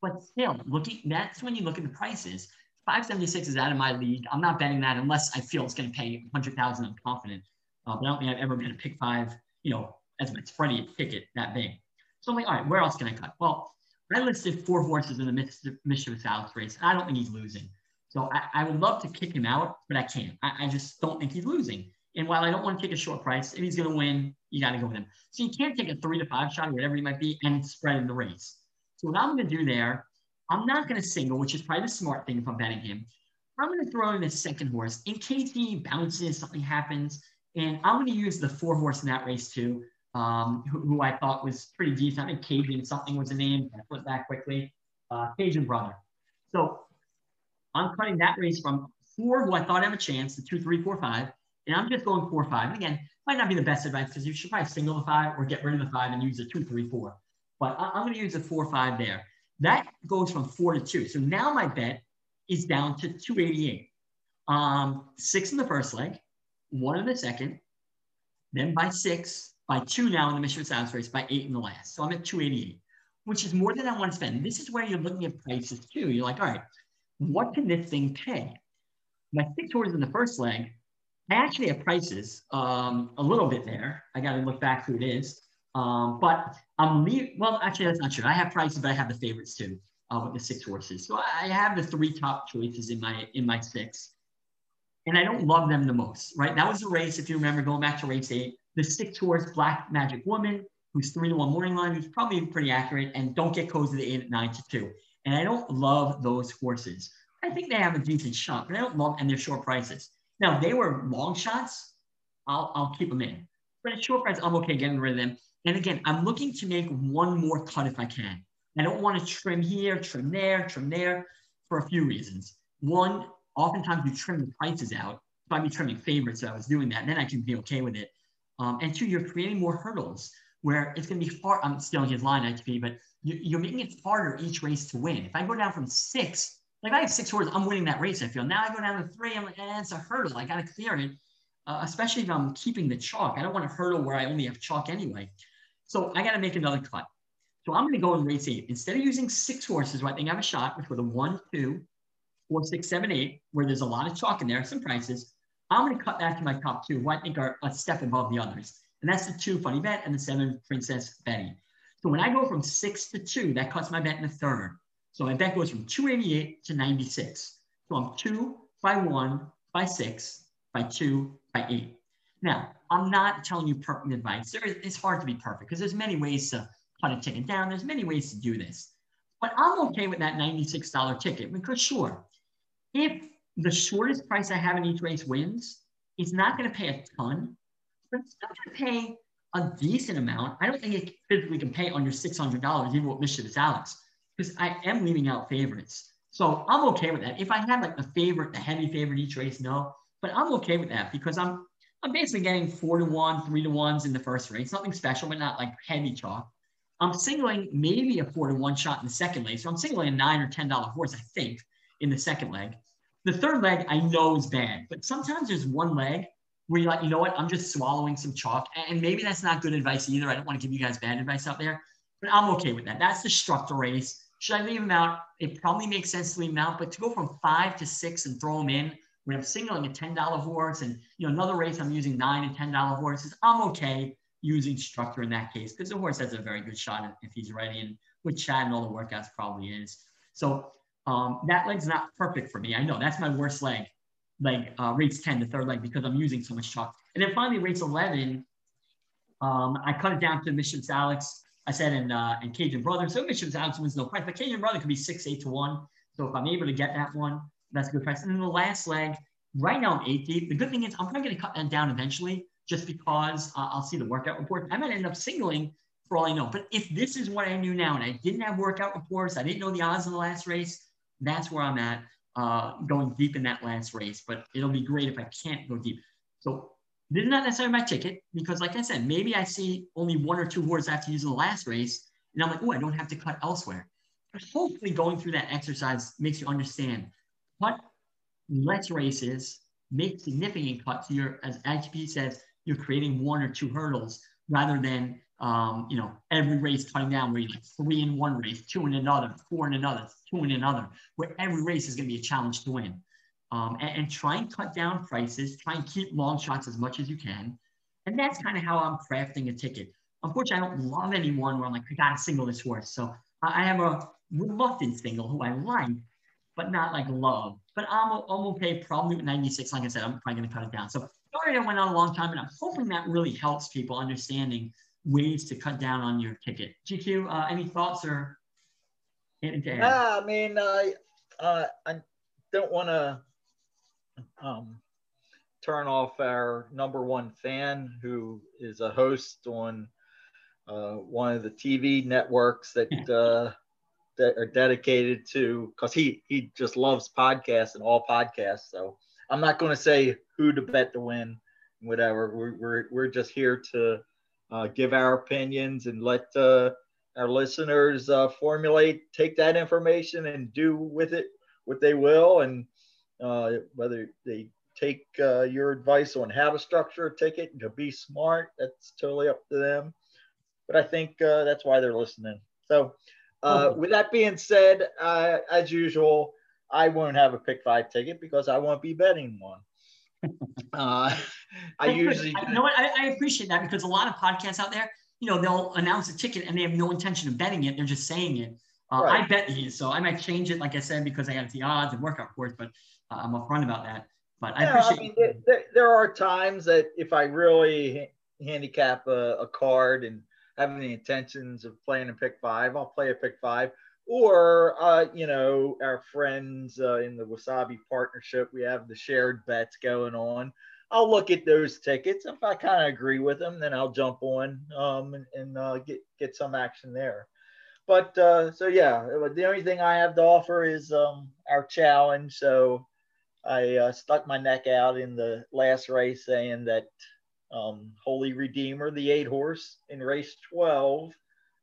But still, looking, that's when you look at the prices. 576 is out of my league. I'm not betting that unless I feel it's going to pay 100,000. I'm confident. But I don't think I've ever been a pick five, you know, as my Freddie ticket that big. So I'm like, all right, where else can I cut? Well, I listed four horses in the Mischievous Alex race, and I don't think he's losing. So I would love to kick him out, but I can't. I just don't think he's losing. And while I don't want to take a short price, if he's going to win, you got to go with him. So you can't take a 3-to-5 shot or whatever it might be and spread in the race. So what I'm going to do there, I'm not going to single, which is probably the smart thing if I'm betting him. I'm going to throw in the second horse in case he bounces, something happens. And I'm going to use the four horse in that race too, who I thought was pretty decent. I think Cajun something was the name. I put that quickly. Cajun Brother. So I'm cutting that race from four who I thought have a chance to 2, 3, 4, 5. And I'm just going 4, 5. And again, might not be the best advice because you should probably single the 5 or get rid of the 5 and use the 2, 3, 4. But I'm going to use the 4, 5 there. That goes from 4 to 2. So now my bet is down to 288. 6 in the first leg, 1 in the second, then by 6, by 2 now in the Michigan Sounds race, by 8 in the last. So I'm at 288, which is more than I want to spend. This is where you're looking at prices too. You're like, all right, what can this thing pay? My 6 horses in the first leg, I actually have prices a little bit there. I got to look back who it is. But I'm leaving, well, actually, that's not true. I have prices, but I have the favorites too with the 6 horses. So I have the 3 top choices in my 6. And I don't love them the most, right? That was the race, if you remember, going back to race 8, the 6 horse Black Magic Woman, who's 3-to-1 morning line, who's probably pretty accurate, and Don't Get Cozy at 9-to-2. And I don't love those horses. I think they have a decent shot, but I don't love, and they're short prices. Now, if they were long shots, I'll keep them in. But at short price, I'm okay getting rid of them. And again, I'm looking to make one more cut if I can. I don't want to trim here, trim there for a few reasons. One, oftentimes you trim the prices out. If I'd be trimming favorites, so I was doing that, then I can be okay with it. And two, you're creating more hurdles where it's going to be hard. I'm stealing his line, ITP, but you're making it harder each race to win. If I go down from 6, like I have 6 horses, I'm winning that race, I feel. Now I go down to 3, I'm like, it's a hurdle. I got to clear it. Especially if I'm keeping the chalk. I don't want to hurdle where I only have chalk anyway. So I got to make another cut. So I'm going to go in race 8. Instead of using 6 horses where I think I have a shot, which were the 1, 2, 4, 6, 7, 8, where there's a lot of chalk in there, some prices, I'm going to cut that to my top 2, who I think are a step above the others. And that's the 2 Funny Bet and the 7 Princess Betty. So when I go from 6 to 2, that cuts my bet in the third. So my bet goes from 288 to 96. So I'm 2 by 1, by 6, by 2, by 8. Now, I'm not telling you perfect advice. It's hard to be perfect because there's many ways to cut a ticket down. There's many ways to do this. But I'm okay with that $96 ticket because sure, if the shortest price I have in each race wins, it's not going to pay a ton, but it's not going to pay a decent amount. I don't think it physically can pay under $600, even with Mischievous Alex, because I am leaving out favorites. So I'm okay with that. If I had like a favorite, the heavy favorite each race, no. But I'm okay with that because I'm basically getting 4-to-1, 3-to-1s in the first race. Nothing special, but not like heavy chalk. I'm singling maybe a 4-to-1 shot in the second leg. So I'm singling a $9 or $10 horse, I think, in the second leg. The third leg I know is bad, but sometimes there's one leg where you're like, you know what, I'm just swallowing some chalk. And maybe that's not good advice either. I don't want to give you guys bad advice out there, but I'm okay with that. That's the structure race. Should I leave them out? It probably makes sense to leave them out, but to go from 5 to 6 and throw them in, when I'm singling a $10 horse and you know another race I'm using $9 and $10 horses, I'm okay using structure in that case because the horse has a very good shot if he's ready, and with Chad and all the workouts probably is. So that leg's not perfect for me. I know that's my worst leg, race 10, the third leg, because I'm using so much chalk. And then finally race 11, I cut it down to Mischievous Alex, I said, and Cajun Brother. So Mischievous Alex wins no price, but Cajun Brother could be 6-8-to-1. So if I'm able to get that one, that's a good price. And then the last leg, right now I'm 8 deep. The good thing is I'm probably going to cut that down eventually just because I'll see the workout report. I might end up singling for all I know. But if this is what I knew now and I didn't have workout reports, I didn't know the odds of the last race, that's where I'm at going deep in that last race. But it'll be great if I can't go deep. So this is not necessarily my ticket because like I said, maybe I see only 1 or 2 horses I have to use in the last race And I'm like, oh, I don't have to cut elsewhere. But hopefully going through that exercise makes you understand what less races make significant cuts. You're, as HP says, you're creating one or two hurdles rather than, you know, every race cutting down where you're like 3 in one race, 2 in another, 4 in another, 2 in another, where every race is going to be a challenge to win. And try and cut down prices, try and keep long shots as much as you can. And that's kind of how I'm crafting a ticket. Unfortunately, I don't love anyone where I'm like, I got to single this horse. So I have a reluctant single who I like, but not like love. But I'm okay, probably with 96. Like I said, I'm probably going to cut it down. So sorry I went on a long time, and I'm hoping that really helps people understanding ways to cut down on your ticket. GQ, any thoughts or? Yeah, I mean, I don't want to turn off our #1 fan who is a host on one of the TV networks that that are dedicated to, because he just loves podcasts and all podcasts. So I'm not going to say who to bet to win, whatever. We're just here to give our opinions and let our listeners formulate, take that information and do with it what they will, and whether they take your advice on how to structure a ticket and to be smart, that's totally up to them. But I think that's why they're listening. So with that being said, as usual, I won't have a pick 5 ticket because I won't be betting one. You know what? I appreciate that, because a lot of podcasts out there, you know, they'll announce a ticket and they have no intention of betting it. They're just saying it. Right. I bet these, so I might change it, like I said, because I got the odds and workout for it, but I'm upfront about that. But I appreciate I mean, there are times that if I really handicap a card and have the intentions of playing a pick 5, I'll play a pick 5. Or, you know, our friends in the Wasabi partnership, we have the shared bets going on. I'll look at those tickets. If I kind of agree with them, then I'll jump on and get some action there. But so, yeah, the only thing I have to offer is our challenge. So I stuck my neck out in the last race saying that Holy Redeemer, the 8 horse in race 12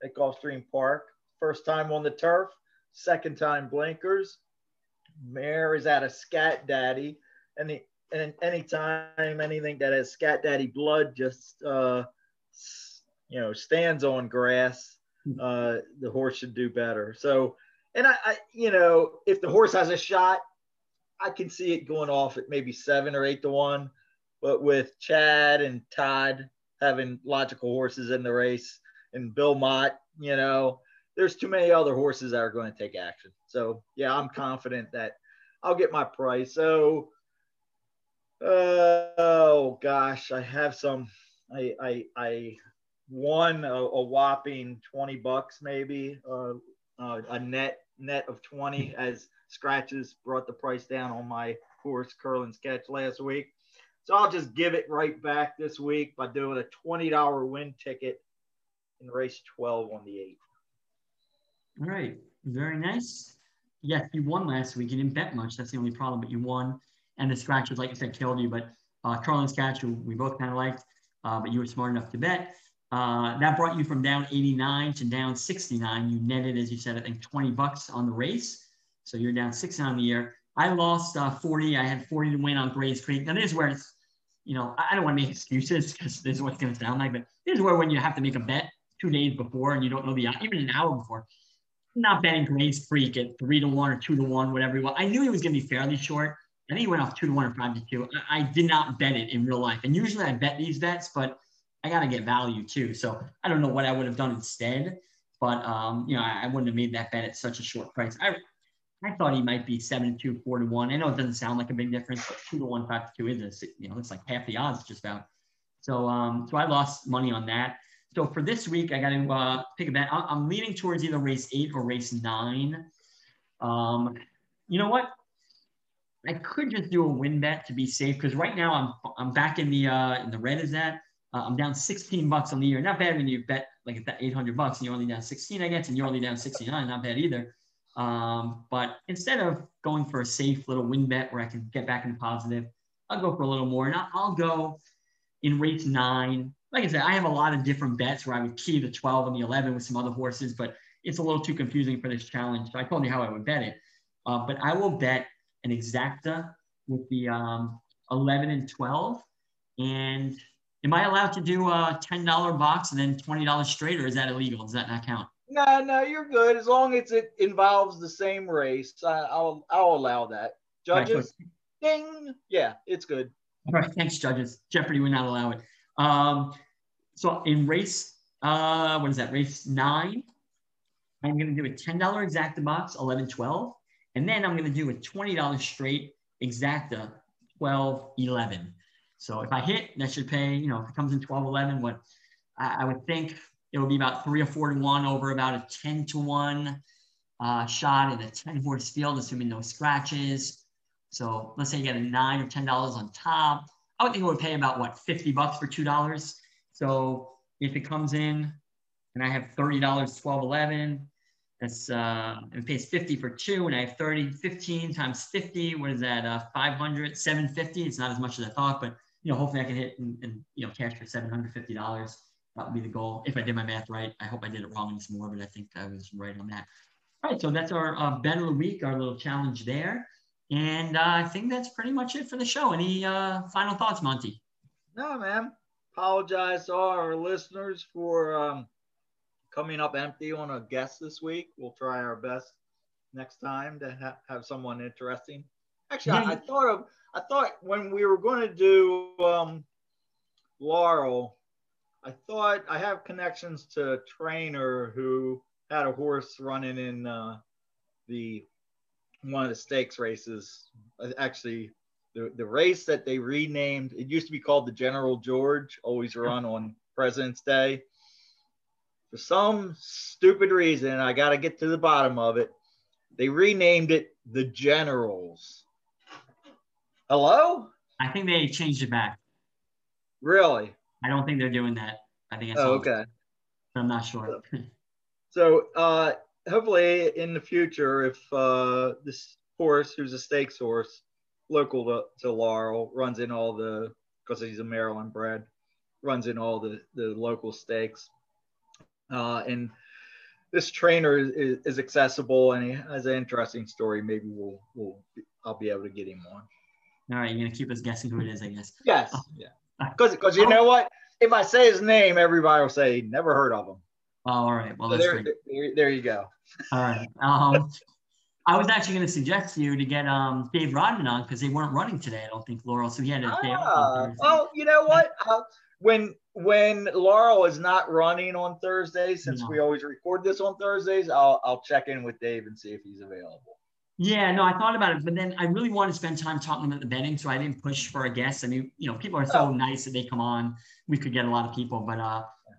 at Gulfstream Park, first time on the turf, second time blinkers. Mare is out of Scat Daddy. And anytime anything that has Scat Daddy blood just, you know, stands on grass, the horse should do better. So, and I, you know, if the horse has a shot, I can see it going off at maybe 7 or 8 to 1, but with Chad and Todd having logical horses in the race and Bill Mott, you know, there's too many other horses that are going to take action. So yeah, I'm confident that I'll get my price. So, oh gosh, I have some, I won a whopping $20 maybe, a net of 20 as scratches brought the price down on my horse Curlin's Catch last week. So I'll just give it right back this week by doing a $20 win ticket in race 12 on the 8. All right, very nice. Yes, you won last week. You didn't bet much. That's the only problem, but you won. And the scratches, like you said, killed you. But Curlin's Catch, we both kind of liked, but you were smart enough to bet. That brought you from down 89 to down 69. You netted, as you said, I think $20 on the race. So you're down 6 on the year. I lost 40. I had 40 to win on Gray's Creek. Now, this is where it's, you know, I don't want to make excuses because this is what it's going to sound like, but this is where when you have to make a bet 2 days before and you don't know the – even an hour before. I'm not betting Gray's Creek at 3 to 1 or 2 to 1, whatever he was. I knew he was going to be fairly short. I think he went off 2 to 1 or 5 to 2. I did not bet it in real life. And usually I bet these bets, but I got to get value too. So I don't know what I would have done instead, but, you know, I wouldn't have made that bet at such a short price. I thought he might be 7-2, 4-1. I know it doesn't sound like a big difference, but 2-1, 5-2 is, you know, it's like half the odds just about. So, so I lost money on that. So for this week, I got to pick a bet. I'm leaning towards either race 8 or race 9. You know what? I could just do a win bet to be safe because right now I'm back in the red. Is that I'm down $16 on the year. Not bad when you bet like $800 and you're only down 16, I guess, and you're only down 69. Not bad either. But instead of going for a safe little win bet where I can get back in the positive, I'll go for a little more. And I'll go in race 9. like I said, I have a lot of different bets where I would key the 12 and the 11 with some other horses, but it's a little too confusing for this challenge. So I told you how I would bet it. But I will bet an exacta with the 11 and 12. And am I allowed to do a $10 box and then $20 straight, or is that illegal? Does that not count? No, you're good. As long as it involves the same race, I'll allow that. Judges, right, ding. Yeah, it's good. All right, thanks, judges. Jeopardy would not allow it. So in race, what is that? Race 9, I'm going to do a $10 exacta box, 11, 12. And then I'm going to do a $20 straight exacta, 12, 11. So if I hit, that should pay, you know, if it comes in 12, 11, what I would think it would be about 3 or 4 to 1 over about a 10 to 1 shot in a 10-horse field, assuming no scratches. So let's say you get a $9 or $10 on top. I would think it would pay about what, 50 bucks for $2. So if it comes in and I have $30, 12, 11, that's, it pays 50 for 2, and I have 30, 15 times 50, what is that? 500, 750. It's not as much as I thought, but you know, hopefully I can hit and you know, cash for $750. That would be the goal. If I did my math right, I hope I did it wrong in some more, but I think I was right on that. All right. So that's our bet of the week, our little challenge there. And I think that's pretty much it for the show. Any final thoughts, Monty? No, man. Apologize to all our listeners for coming up empty on a guest this week. We'll try our best next time to have someone interesting. Actually, yeah. I thought when we were going to do Laurel, I thought I have connections to a trainer who had a horse running in one of the stakes races. Actually, the race that they renamed, it used to be called the General George, always run on President's Day. For some stupid reason, I got to get to the bottom of it. They renamed it the Generals. Hello? I think they changed it back. Really? I don't think they're doing that. I think it's okay. But I'm not sure. So hopefully in the future, if this horse, who's a stakes horse, local to Laurel, runs in all the, because he's a Maryland bred, runs in all the local stakes. And this trainer is accessible and he has an interesting story. Maybe I'll be able to get him on. All right, you're going to keep us guessing who it is, I guess. Yes, yeah. Because you know what? If I say his name, everybody will say, never heard of him. Oh, all right. Well, so that's great. There you go. All right. I was actually going to suggest to you to get Dave Rodman on because they weren't running today, I don't think, Laurel. So he had a day off. Oh, you know what? When Laurel is not running on Thursdays, since we always record this on Thursdays, I'll check in with Dave and see if he's available. Yeah, no, I thought about it, but then I really wanted to spend time talking about the betting, so I didn't push for a guest. I mean, you know, people are so nice that they come on. We could get a lot of people, but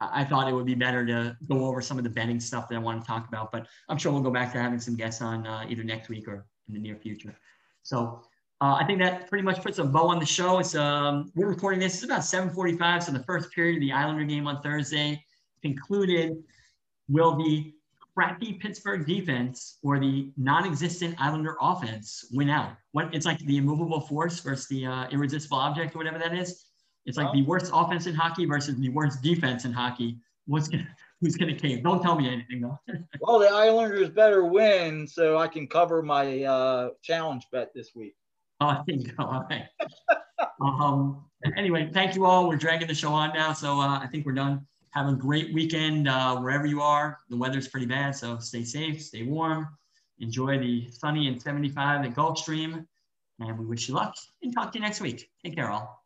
I thought it would be better to go over some of the betting stuff that I want to talk about, but I'm sure we'll go back to having some guests on either next week or in the near future. So I think that pretty much puts a bow on the show. It's we're recording this. It's about 7:45, so the first period of the Islander game on Thursday concluded. Will the crappy Pittsburgh defense or the non-existent Islander offense win out? It's like the immovable force versus the irresistible object or whatever that is. It's like the worst offense in hockey versus the worst defense in hockey. Who's going to cave? Don't tell me anything, though. Well, the Islanders better win so I can cover my challenge bet this week. Oh, there you go. All right. Anyway, thank you all. We're dragging the show on now, so I think we're done. Have a great weekend wherever you are. The weather's pretty bad, so stay safe, stay warm. Enjoy the sunny and 75 at Gulfstream, and we wish you luck and talk to you next week. Take care, all.